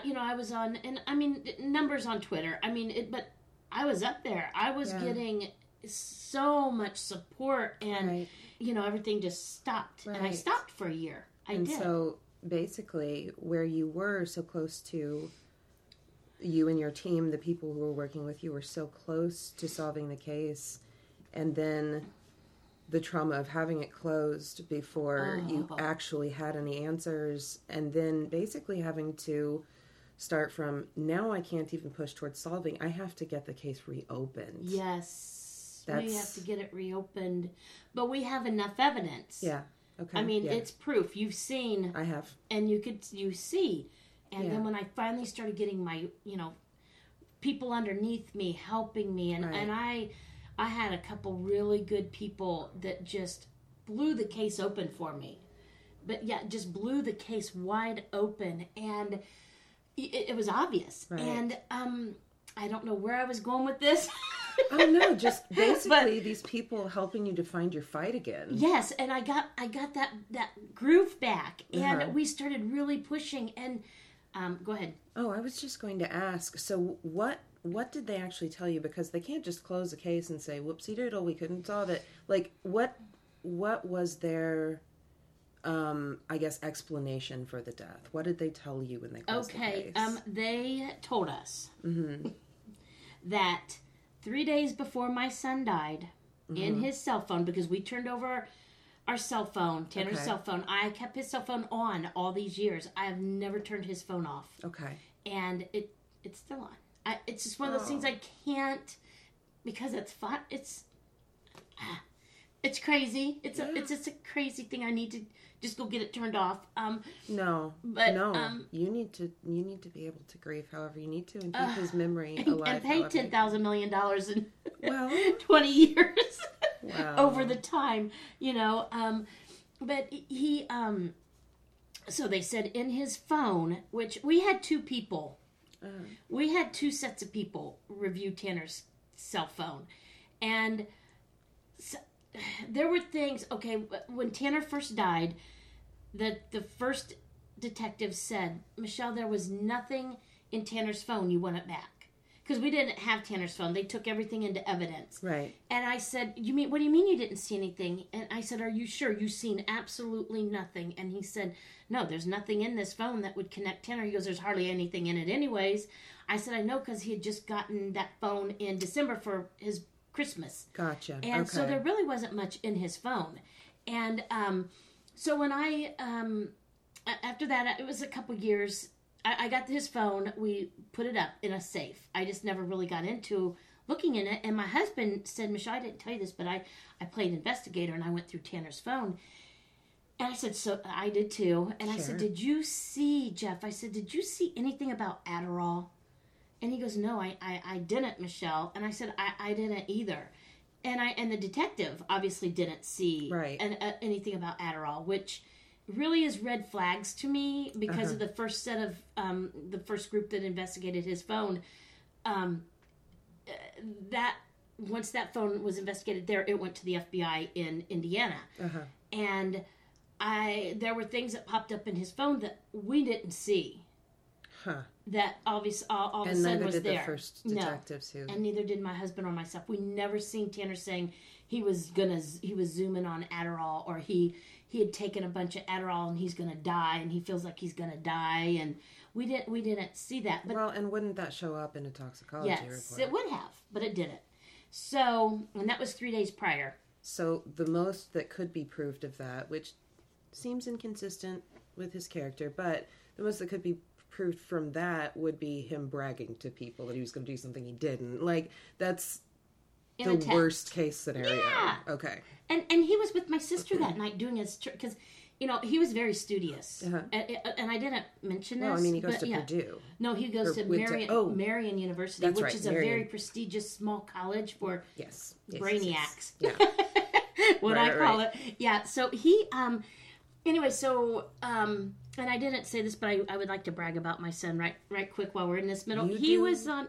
you know, I was on, and I mean, numbers on Twitter. I mean, it, but I was up there. I was yeah. getting so much support and, right. you know, everything just stopped. Right. And I stopped for a year. I and did. And so basically where you were so close to, you and your team, the people who were working with you were so close to solving the case. And then... the trauma of having it closed before oh. you actually had any answers, and then basically having to start from, now I can't even push towards solving. I have to get the case reopened. Yes. That's... We have to get it reopened. But we have enough evidence. Yeah. Okay. I mean, yeah. It's proof. You've seen. I have. And you could, you see. And yeah. then when I finally started getting my, you know, people underneath me helping me. And, right. and I, I had a couple really good people that just blew the case open for me. But yeah, just blew the case wide open. And it, it was obvious. Right. And um, I don't know where I was going with this. Oh no, just basically but, these people helping you to find your fight again. Yes, and I got I got that, that groove back, and uh-huh. we started really pushing. And um, go ahead. Oh, I was just going to ask, so what what did they actually tell you? Because they can't just close a case and say, whoopsie doodle, we couldn't solve it. Like, what what was their, um, I guess, explanation for the death? What did they tell you when they closed okay, the case? Okay, um, they told us mm-hmm. that... Three days before my son died, mm-hmm. in his cell phone, because we turned over our, our cell phone, Tanner's okay. cell phone. I kept his cell phone on all these years. I have never turned his phone off. Okay. And it it's still on. I, it's just one of those oh. things I can't, because it's fun. It's it's crazy. It's yeah. a, it's just a crazy thing. I need to just go get it turned off. Um, no, but no, um, you need to you need to be able to grieve however you need to, and keep uh, his memory alive. And pay ten thousand million dollars in well, twenty years wow. over the time, you know. Um, but he, um, so they said in his phone, which we had two people, uh. we had two sets of people review Tanner's cell phone, and. So, there were things, okay, when Tanner first died, the, the first detective said, Michelle, there was nothing in Tanner's phone. You want it back. Because we didn't have Tanner's phone. They took everything into evidence. Right. And I said, "You mean? What do you mean you didn't see anything?" And I said, are you sure? You've seen absolutely nothing. And he said, no, there's nothing in this phone that would connect Tanner. He goes, there's hardly anything in it anyways. I said, I know, because he had just gotten that phone in December for his Christmas. Gotcha. And okay. so there really wasn't much in his phone. And um, so when I, um, after that, it was a couple years, I, I got his phone. We put it up in a safe. I just never really got into looking in it. And my husband said, Michelle, I didn't tell you this, but I, I played investigator and I went through Tanner's phone. And I said, so I did too. And sure. I said, did you see, Jeff, I said, did you see anything about Adderall? And he goes, no, I, I, I didn't, Michelle. And I said, I, I didn't either. And I and the detective obviously didn't see right. an, uh, anything about Adderall, which really is red flags to me because uh-huh. of the first set of, um, the first group that investigated his phone. Um, that once that phone was investigated there, it went to the F B I in Indiana. Uh-huh. And I there were things that popped up in his phone that we didn't see. Huh. That obviously all, all of a sudden was there. And neither did the first detectives no. who. And neither did my husband or myself. We never seen Tanner saying he was gonna he was zooming on Adderall, or he he had taken a bunch of Adderall and he's gonna die and he feels like he's gonna die, and we didn't we didn't see that. But, well, and wouldn't that show up in a toxicology yes, report? Yes, it would have, but it didn't. So, and that was three days prior. So the most that could be proved of that, which seems inconsistent with his character, but the most that could be proof from that would be him bragging to people that he was going to do something he didn't. Like, that's in the worst case scenario. Yeah. Okay. And and he was with my sister mm-hmm. that night doing his... Because, you know, he was very studious. Uh-huh. And, and I didn't mention this. No, I mean, he goes but, to yeah. Purdue. No, he goes to Marian, to, oh, Marian University, which right, is Marian. a very prestigious small college for yes. Yes, brainiacs. Yes, yes. Yeah. what right, I call right. it. Yeah, so he... um Anyway, so... um And I didn't say this, but I, I would like to brag about my son right right quick while we're in this middle. You he do? was on...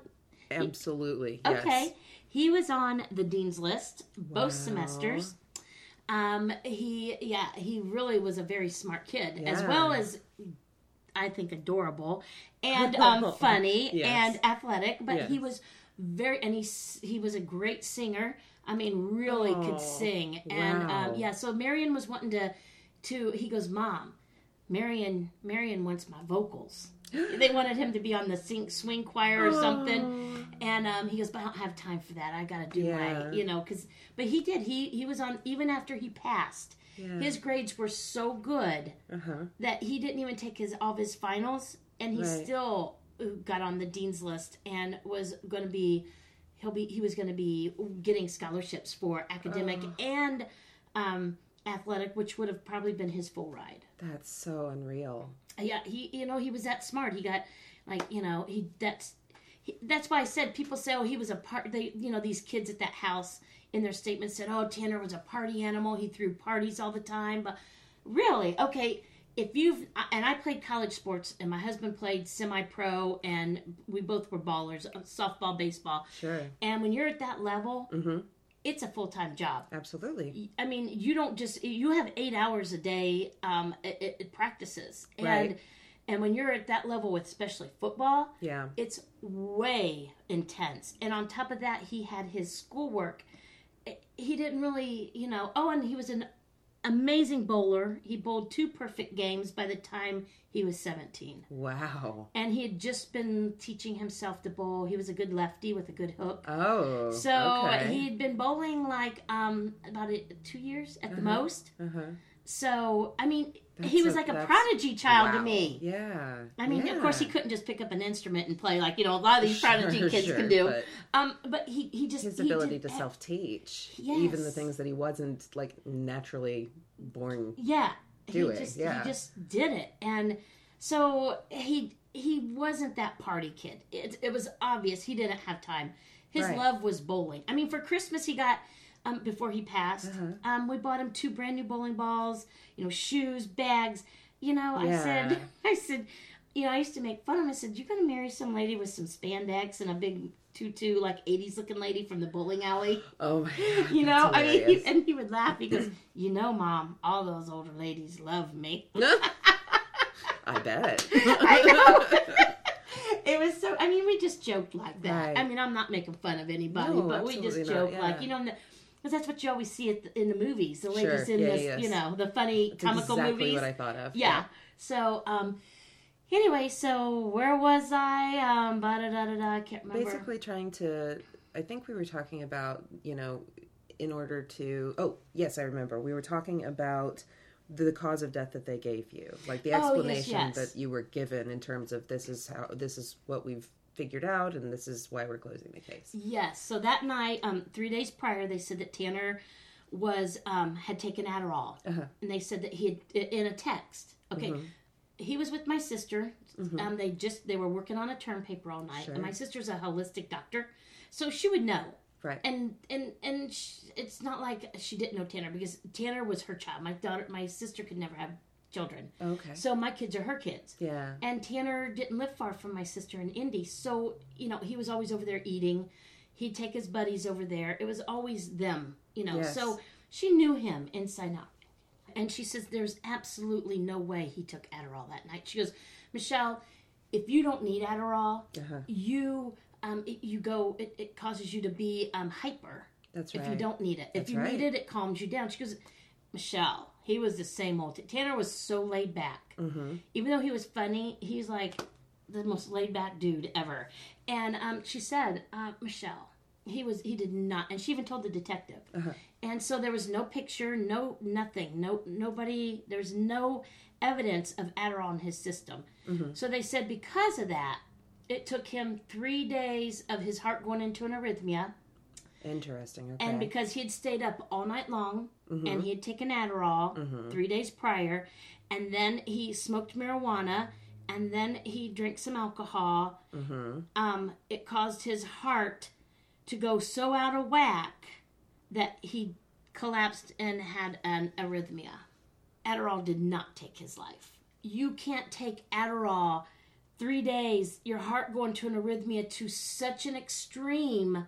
Absolutely, he, yes. Okay. He was on the dean's list both wow. semesters. Um, he, yeah, he really was a very smart kid, yeah. as well as, I think, adorable and um, funny yes. and athletic. But yes. he was very... And he, he was a great singer. I mean, really oh, could sing. And, wow. um, yeah, so Marian was wanting to... to he goes, Mom... Marian, Marian wants my vocals. They wanted him to be on the sing, swing choir or something, and um, he goes, "But I don't have time for that. I got to do yeah. my, you know." Because, but he did. He he was on even after he passed. Yeah. His grades were so good uh-huh. that he didn't even take his all of his finals, and he right. still who got on the dean's list and was going to be, he'll be, he was going to be getting scholarships for academic oh. and um, athletic, which would have probably been his full ride. That's so unreal. Yeah, he, you know, he was that smart. He got, like, you know, he, that's, he, that's why I said, people say, oh, he was a part, they, you know, these kids at that house in their statement said, oh, Tanner was a party animal. He threw parties all the time. But really, okay, if you've, and I played college sports, and my husband played semi-pro, and we both were ballers, softball, baseball. Sure. And when you're at that level, mm-hmm. it's a full-time job. Absolutely. I mean, you don't just, you have eight hours a day um, at, at practices. And, right. And when you're at that level with especially football, yeah, it's way intense. And on top of that, he had his schoolwork. He didn't really, you know, oh, and he was an amazing bowler. He bowled two perfect games by the time he was seventeen. Wow. And he had just been teaching himself to bowl. He was a good lefty with a good hook. Oh, so okay. He had been bowling like um, about a, two years at uh-huh. the most. Uh-huh. So, I mean, that's he was a, like a prodigy child wow. to me. Yeah. I mean, yeah. Of course, he couldn't just pick up an instrument and play like, you know, a lot of these sure, prodigy kids sure, can do. But, um, but he, he just... his ability he to self-teach, yes. even the things that he wasn't, like, naturally born yeah, doing. He just, yeah. He just did it. And so he he wasn't that party kid. It, it was obvious he didn't have time. His right. love was bowling. I mean, for Christmas, he got... Um, before he passed, uh-huh. um, we bought him two brand new bowling balls, you know, shoes, bags. You know, yeah. I said, I said, you know, I used to make fun of him. I said, you're going to marry some lady with some spandex and a big tutu, like eighties looking lady from the bowling alley. Oh, my God. You know, I mean, he, and he would laugh because, you know, Mom, all those older ladies love me. I bet. I know. It was so, I mean, we just joked like that. Right. I mean, I'm not making fun of anybody, no, but we just joked yeah. like, you know, because that's what you always see at the, in the movies. The ladies sure. in yeah, this, yes. you know, the funny that's comical exactly movies. That's exactly what I thought of. Yeah. yeah. So, um, anyway, so where was I? Um, ba-da-da-da-da, I can't remember. Basically trying to, I think we were talking about, you know, in order to, oh, yes, I remember. We were talking about the cause of death that they gave you. Like the explanation oh, yes, yes. that you were given in terms of this is how, this is what we've figured out, and this is why we're closing the case. Yes. So that night, um, three days prior, they said that Tanner was um, had taken Adderall, uh-huh. and they said that he had in a text. Okay, mm-hmm. he was with my sister. Mm-hmm. Um, they just they were working on a term paper all night, sure. and my sister's a holistic doctor, so she would know. Right. And and and she, it's not like she didn't know Tanner because Tanner was her child. My daughter, my sister could never have children. Okay. So my kids are her kids. Yeah. And Tanner didn't live far from my sister in Indy. So, you know, he was always over there eating. He'd take his buddies over there. It was always them, you know. Yes. So she knew him inside out. And she says there's absolutely no way he took Adderall that night. She goes, Michelle, if you don't need Adderall, uh-huh. you um, it, you go, it, it causes you to be um, hyper. That's right. If you don't need it. That's if you right. need it, it calms you down. She goes, Michelle. He was the same old... T- Tanner was so laid back. Mm-hmm. Even though he was funny, he's like the most laid back dude ever. And um, she said, uh, Michelle, he was he did not... And she even told the detective. Uh-huh. And so there was no picture, no nothing, no nobody... There was no evidence of Adderall in his system. Mm-hmm. So they said because of that, it took him three days of his heart going into an arrhythmia. Interesting. Okay. And because he had stayed up all night long, mm-hmm. and he had taken Adderall mm-hmm. three days prior, and then he smoked marijuana, and then he drank some alcohol, mm-hmm. um, it caused his heart to go so out of whack that he collapsed and had an arrhythmia. Adderall did not take his life. You can't take Adderall three days, your heart going to an arrhythmia to such an extreme...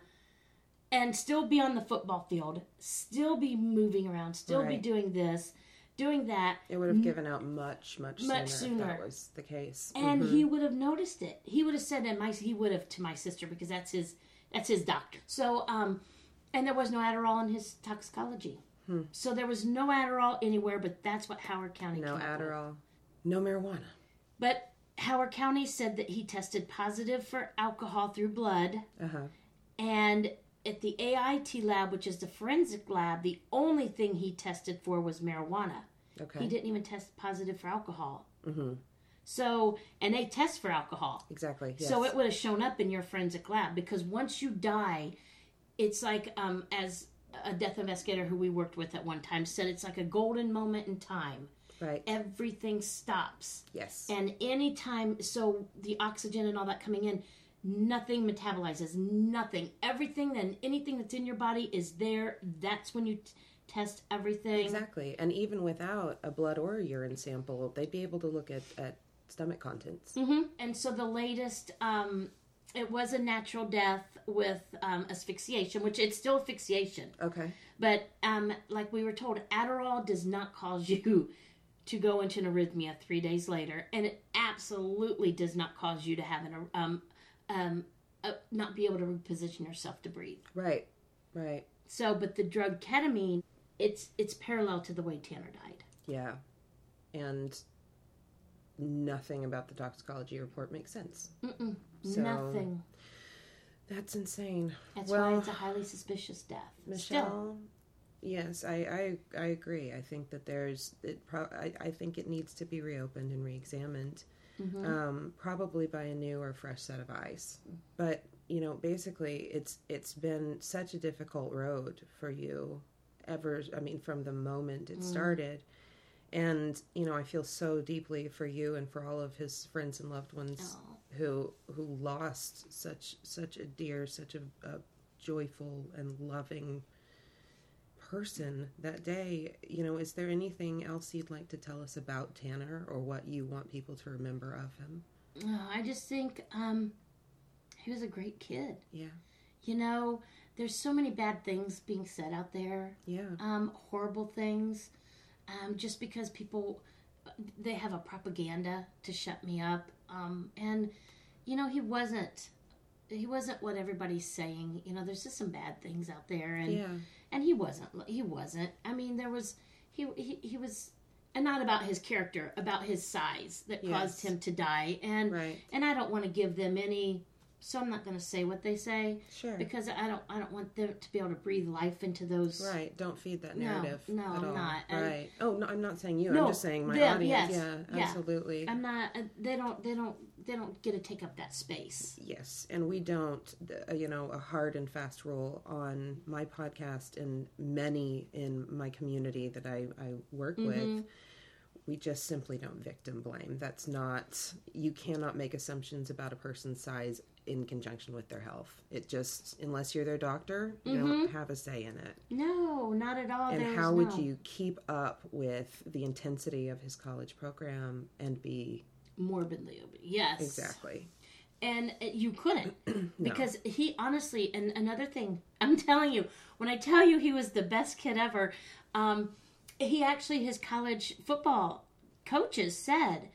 and still be on the football field, still be moving around, still right. be doing this, doing that. It would have given out much, much, much sooner, sooner if that was the case. And mm-hmm. he would have noticed it. He would have said that my he would have to my sister because that's his that's his doctor. So um, and there was no Adderall in his toxicology. Hmm. So there was no Adderall anywhere, but that's what Howard County no came Adderall, with. No marijuana. But Howard County said that he tested positive for alcohol through blood. Uh-huh. And at the A I T lab, which is the forensic lab, the only thing he tested for was marijuana. Okay. He didn't even test positive for alcohol. Mm-hmm. So, and they test for alcohol. Exactly. Yes. So it would have shown up in your forensic lab, because once you die, it's like, um, as a death investigator who we worked with at one time said, it's like a golden moment in time. Right. Everything stops. Yes. And any time, so the oxygen and all that coming in, nothing metabolizes, nothing. Everything and anything that's in your body is there. That's when you t- test everything. Exactly. And even without a blood or a urine sample, they'd be able to look at, at stomach contents. Mm-hmm. And so the latest, um, it was a natural death with um, asphyxiation, which it's still asphyxiation. Okay. But um, like we were told, Adderall does not cause you to go into an arrhythmia three days later, and it absolutely does not cause you to have an um um uh, not be able to reposition yourself to breathe. Right, right. So, but the drug ketamine, it's it's parallel to the way Tanner died. Yeah, and nothing about the toxicology report makes sense. Mm-mm. So, nothing. That's insane. That's well, why it's a highly suspicious death. Michelle. Still. Yes, I, I I agree. I think that there's it. Pro- I I think it needs to be reopened and reexamined, mm-hmm. um, probably by a new or fresh set of eyes. But you know, basically, it's it's been such a difficult road for you, ever. I mean, from the moment it mm-hmm. started, and you know, I feel so deeply for you and for all of his friends and loved ones oh. who who lost such such a dear, such a, a joyful and loving person that day. You know, is there anything else you'd like to tell us about Tanner, or what you want people to remember of him? Oh, I just think um, he was a great kid. Yeah. You know, there's so many bad things being said out there. Yeah. Um, horrible things. Um, just because people, they have a propaganda to shut me up. Um, and, you know, he wasn't, he wasn't what everybody's saying. You know, there's just some bad things out there. And yeah. And he wasn't, he wasn't, I mean, there was, he, he, he was, and not about his character, about his size that yes. caused him to die. And, right. and I don't want to give them any, so I'm not going to say what they say. Sure. Because I don't, I don't want them to be able to breathe life into those. Right. Don't feed that narrative. No, no, at I'm all. Not. Right. I, oh, no, I'm not saying you. No, I'm just saying my them, audience. Yes. Yeah, yeah, absolutely. I'm not, they don't, they don't, they don't get to take up that space. Yes, and we don't, you know, a hard and fast rule on my podcast and many in my community that I, I work mm-hmm. with. We just simply don't victim blame. That's not, you cannot make assumptions about a person's size in conjunction with their health. It just, unless you're their doctor, you mm-hmm. don't have a say in it. No, not at all. And how no. would you keep up with the intensity of his college program and be morbidly obese? Yes. Exactly. And you couldn't. No. Because he honestly, and another thing, I'm telling you, when I tell you he was the best kid ever, um, he actually, his college football coaches said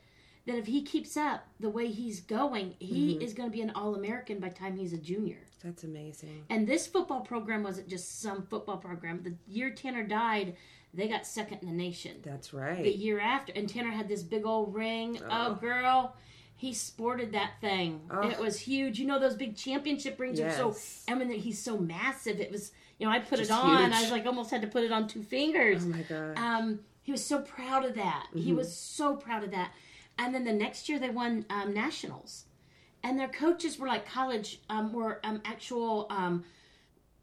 that if he keeps up the way he's going, he mm-hmm. is going to be an All-American by the time he's a junior. That's amazing. And this football program wasn't just some football program. The year Tanner died, they got second in the nation. That's right. The year after. And Tanner had this big old ring. Oh, oh girl. He sported that thing. Oh. It was huge. You know those big championship rings yes. are so... I mean, he's so massive. It was... You know, I put just it on. Huge. I was like, almost had to put it on two fingers. Oh, my God. Um, he was so proud of that. Mm-hmm. He was so proud of that. And then the next year they won um, nationals. And their coaches were like college... Um, were um, actual um,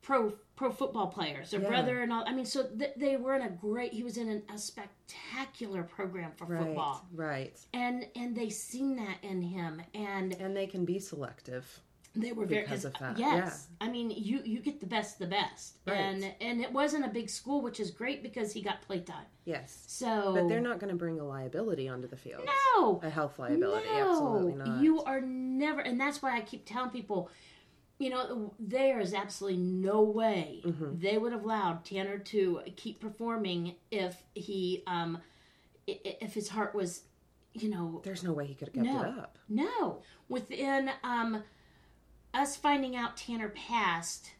pro pro football players. Their yeah. brother and all... I mean, so th- they were in a great... He was in an, a spectacular program for right, football. Right, and and they seen that in him. And and they can be selective. They were very because of that. Yes, yeah. I mean, you, you get the best, the best, right. and and it wasn't a big school, which is great because he got playtime. Yes, so but they're not going to bring a liability onto the field. No, a health liability, no. Absolutely not. You are never, and that's why I keep telling people, you know, there is absolutely no way mm-hmm. they would have allowed Tanner to keep performing if he um if his heart was, you know, there's no way he could have kept no, it up. No, within um. Us finding out Tanner passed,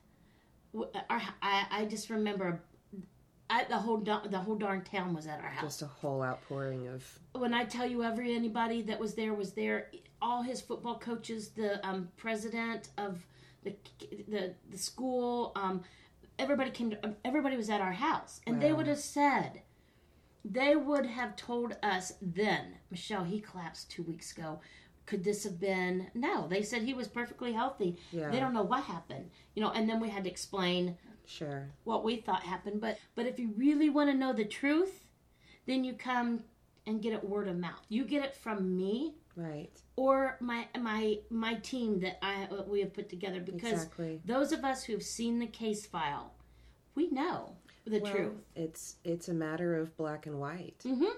our, I, I just remember I, the whole the whole darn town was at our house. Just a whole outpouring of... When I tell you every anybody that was there was there, all his football coaches, the um, president of the the, the school, um, everybody came. To, everybody was at our house, and wow. they would have said, They would have told us then, Michelle, he collapsed two weeks ago. Could this have been? No, they said he was perfectly healthy. Yeah. They don't know what happened. You know, and then we had to explain sure. what we thought happened. But but if you really want to know the truth, then you come and get it word of mouth. You get it from me. Right. Or my my my team that I we have put together, because exactly. those of us who have seen the case file, we know the well, truth. It's it's a matter of black and white. Mm-hmm.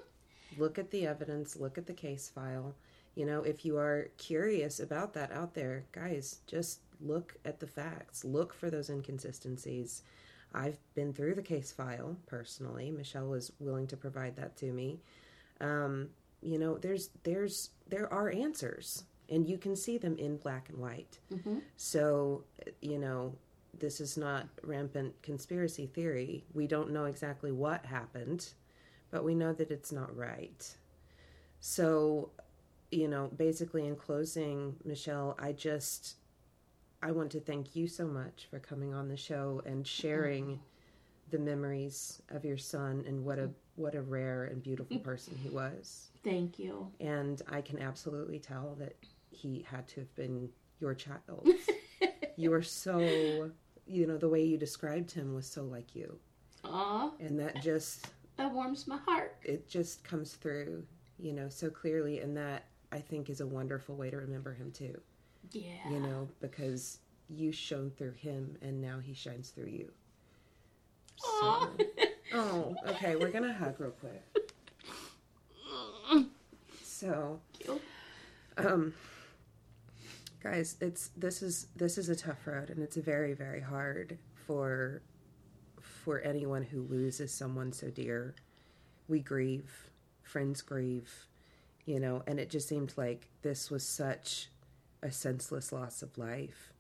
Look at the evidence, look at the case file. You know, if you are curious about that out there, guys, just look at the facts. Look for those inconsistencies. I've been through the case file personally. Michelle was willing to provide that to me. Um, you know, there's there's there are answers, and you can see them in black and white. Mm-hmm. So, you know, this is not rampant conspiracy theory. We don't know exactly what happened, but we know that it's not right. So, you know, basically in closing, Michelle, I just, I want to thank you so much for coming on the show and sharing mm-hmm. the memories of your son and what a, what a rare and beautiful person he was. Thank you. And I can absolutely tell that he had to have been your child. You were so, you know, the way you described him was so like you. Aw. And that just... That warms my heart. It just comes through, you know, so clearly. And that, I think, is a wonderful way to remember him, too. Yeah. You know, because you shone through him, and now he shines through you. So, oh, okay, we're going to hug real quick. So, um, guys, it's, this is, this is a tough road, and it's very, very hard for, for anyone who loses someone so dear. We grieve, friends grieve, you know, and it just seemed like this was such a senseless loss of life,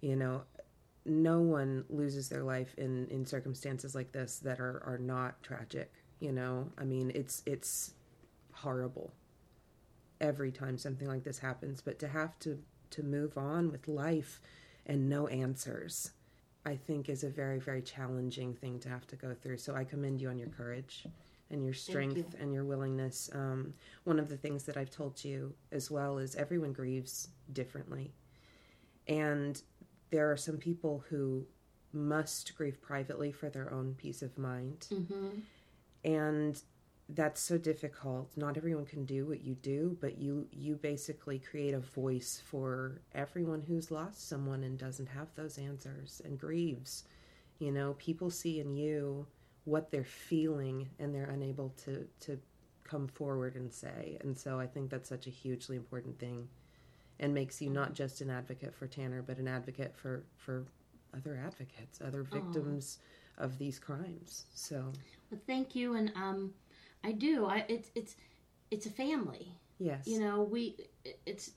you know. No one loses their life in, in circumstances like this that are, are not tragic, you know? I mean, it's it's horrible every time something like this happens. But to have to, to move on with life and no answers, I think is a very, very challenging thing to have to go through. So I commend you on your courage and your strength Thank you. And your willingness. Um, one of the things that I've told you as well is everyone grieves differently. And there are some people who must grieve privately for their own peace of mind. Mm-hmm. And that's so difficult. Not everyone can do what you do, but you, you basically create a voice for everyone who's lost someone and doesn't have those answers and grieves. You know, people see in you what they're feeling, and they're unable to, to come forward and say. And so I think that's such a hugely important thing. And makes you not just an advocate for Tanner, but an advocate for, for other advocates, other victims Aww. Of these crimes. So, well, thank you, and um, I do. I it's it's it's a family. Yes, you know we. It's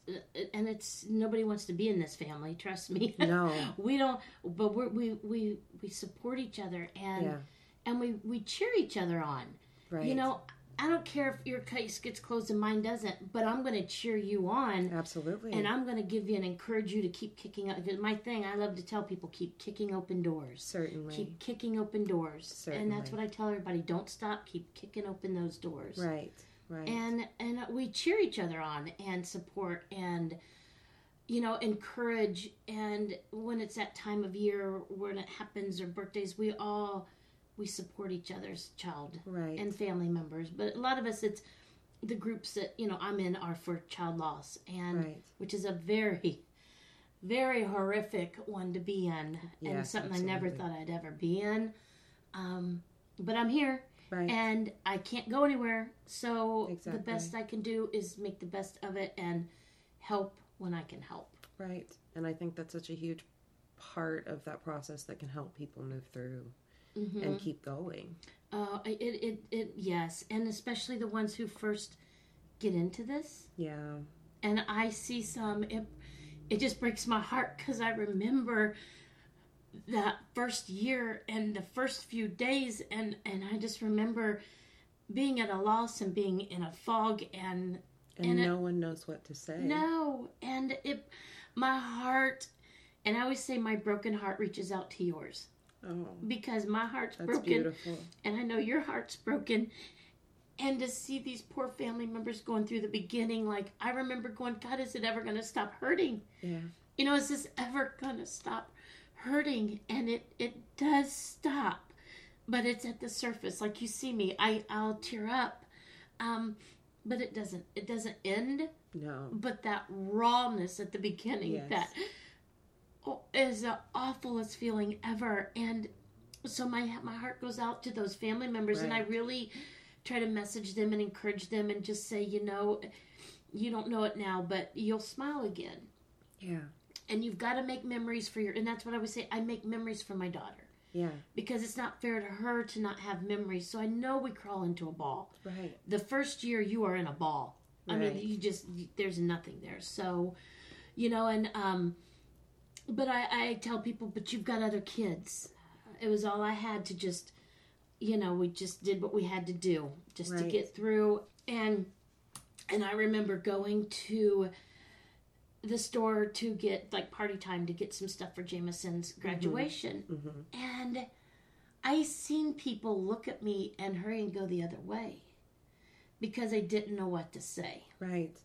and it's nobody wants to be in this family. Trust me. No, we don't. But we're, we we we support each other, and yeah. and we, we cheer each other on. Right. You know. I don't care if your case gets closed and mine doesn't, but I'm going to cheer you on. Absolutely. And I'm going to give you and encourage you to keep kicking up. My thing, I love to tell people, keep kicking open doors. Certainly. Keep kicking open doors. Certainly. And that's what I tell everybody. Don't stop. Keep kicking open those doors. Right, right. And and we cheer each other on and support and, you know, encourage. And when it's that time of year when it happens or birthdays, we all... We support each other's child right. and family members. But a lot of us, it's the groups that, you know, I'm in are for child loss, and right. which is a very, very horrific one to be in, yes, and something absolutely. I never thought I'd ever be in. Um, but I'm here, right. and I can't go anywhere. So exactly. the best I can do is make the best of it and help when I can help. Right. And I think that's such a huge part of that process that can help people move through. Mm-hmm. And keep going. Uh, it, it, it, yes. And especially the ones who first get into this. Yeah. And I see some, it, it just breaks my heart because I remember that first year and the first few days. And, and I just remember being at a loss and being in a fog. And, and, and no it, one knows what to say. No. And it, my heart, and I always say my broken heart reaches out to yours. Oh, because my heart's broken, beautiful. And I know your heart's broken, And to see these poor family members going through the beginning, like, I remember going, God, is it ever going to stop hurting? Yeah. You know, is this ever going to stop hurting? And it, it does stop, but it's at the surface. Like, you see me, I, I'll tear up. Um, but it doesn't, it doesn't end. No. But that rawness at the beginning, yes. that oh, is the awfulest feeling ever. And so my, my heart goes out to those family members, right. and I really... try to message them and encourage them and just say, you know, you don't know it now, but you'll smile again. Yeah. And you've got to make memories for your, and that's what I would say, I make memories for my daughter. Yeah. Because it's not fair to her to not have memories. So I know we crawl into a ball. Right. The first year you are in a ball. Right. I mean, you just, you, there's nothing there. So, you know, and, um, but I, I tell people, but you've got other kids. It was all I had to just, you know, we just did what we had to do just right. to get through. And and I remember going to the store to get, like, party time to get some stuff for Jamison's graduation. Mm-hmm. Mm-hmm. And I seen people look at me and hurry and go the other way because I didn't know what to say. Right.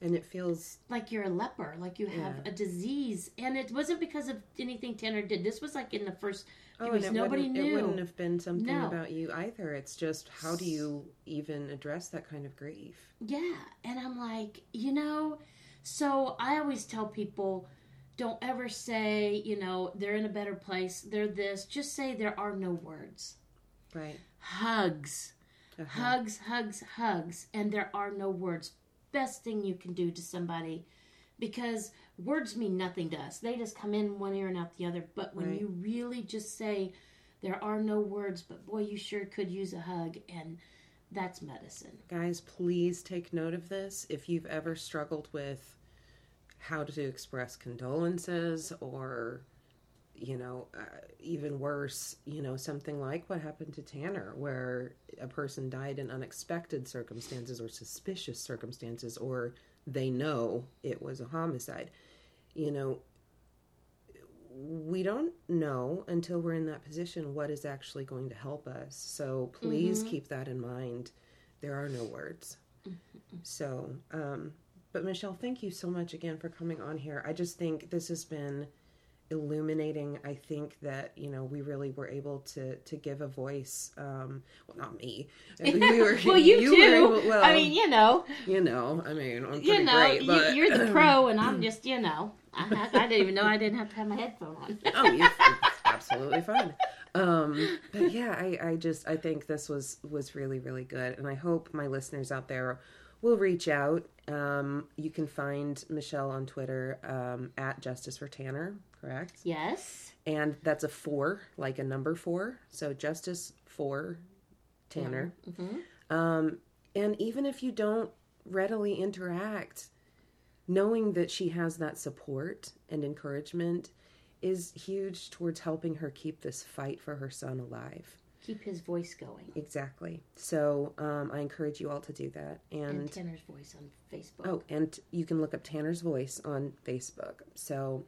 And it feels... like you're a leper, like you have yeah. a disease. And it wasn't because of anything Tanner did. This was like in the first... Oh, and it nobody knew. It wouldn't have been something no. about you either. It's just, how do you even address that kind of grief? Yeah. And I'm like, you know, so I always tell people, don't ever say, you know, they're in a better place, they're this. Just say there are no words. Right. Hugs. Uh-huh. Hugs, hugs, hugs. And there are no words. Best thing you can do to somebody, because words mean nothing to us. They just come in one ear and out the other. But when right. you really just say, there are no words, but boy, you sure could use a hug, and that's medicine. Guys, please take note of this. If you've ever struggled with how to express condolences or, you know, uh, even worse, you know, something like what happened to Tanner, where a person died in unexpected circumstances or suspicious circumstances, or they know it was a homicide. You know, we don't know until we're in that position what is actually going to help us. So please mm-hmm. keep that in mind. There are no words. Mm-hmm. So, um, but Michelle, thank you so much again for coming on here. I just think this has been illuminating. I think that, you know, we really were able to to give a voice. Um, well, not me. I mean, we were, well, you, you too. Were, well, I mean, you know. You know, I mean, I'm you know, great, but... you're the pro, and I'm just, you know, I, I didn't even know I didn't have to have my headphone on. Oh, you're absolutely fine. Um, but yeah, I, I just, I think this was, was really, really good, and I hope my listeners out there will reach out. Um, you can find Michelle on Twitter um, at Justice for Tanner. Correct? Yes. And that's a four, like a number four. So Justice for Tanner. Yeah. Mm-hmm. Um, and even if you don't readily interact, knowing that she has that support and encouragement is huge towards helping her keep this fight for her son alive. Keep his voice going. Exactly. So um, I encourage you all to do that. And, and Tanner's voice on Facebook. Oh, and you can look up Tanner's voice on Facebook. So...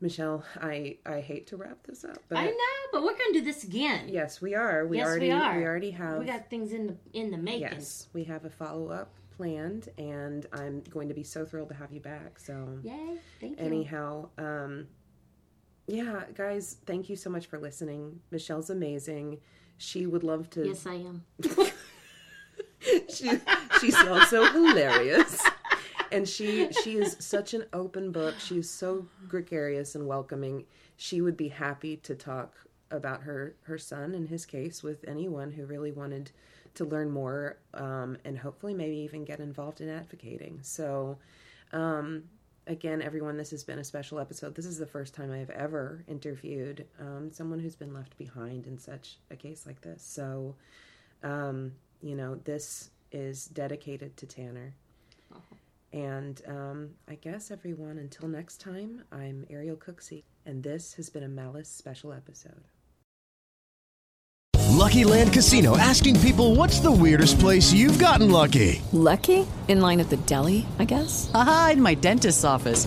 Michelle, I, I hate to wrap this up. But I know, but we're going to do this again. Yes, we are. We yes, already, we are. We already have... We got things in the in the making. Yes, we have a follow-up planned, and I'm going to be so thrilled to have you back. So yay, thank you. Anyhow, um, yeah, guys, thank you so much for listening. Michelle's amazing. She would love to... Yes, I am. she, she's also hilarious. And she she is such an open book. She is so gregarious and welcoming. She would be happy to talk about her, her son and his case with anyone who really wanted to learn more um, and hopefully maybe even get involved in advocating. So, um, again, everyone, this has been a special episode. This is the first time I have ever interviewed um, someone who's been left behind in such a case like this. So, um, you know, this is dedicated to Tanner. And um, I guess, everyone, until next time, I'm Ariel Cooksey, and this has been a Malice special episode. Lucky Land Casino, asking people, what's the weirdest place you've gotten lucky? Lucky? In line at the deli, I guess? Aha, in my dentist's office.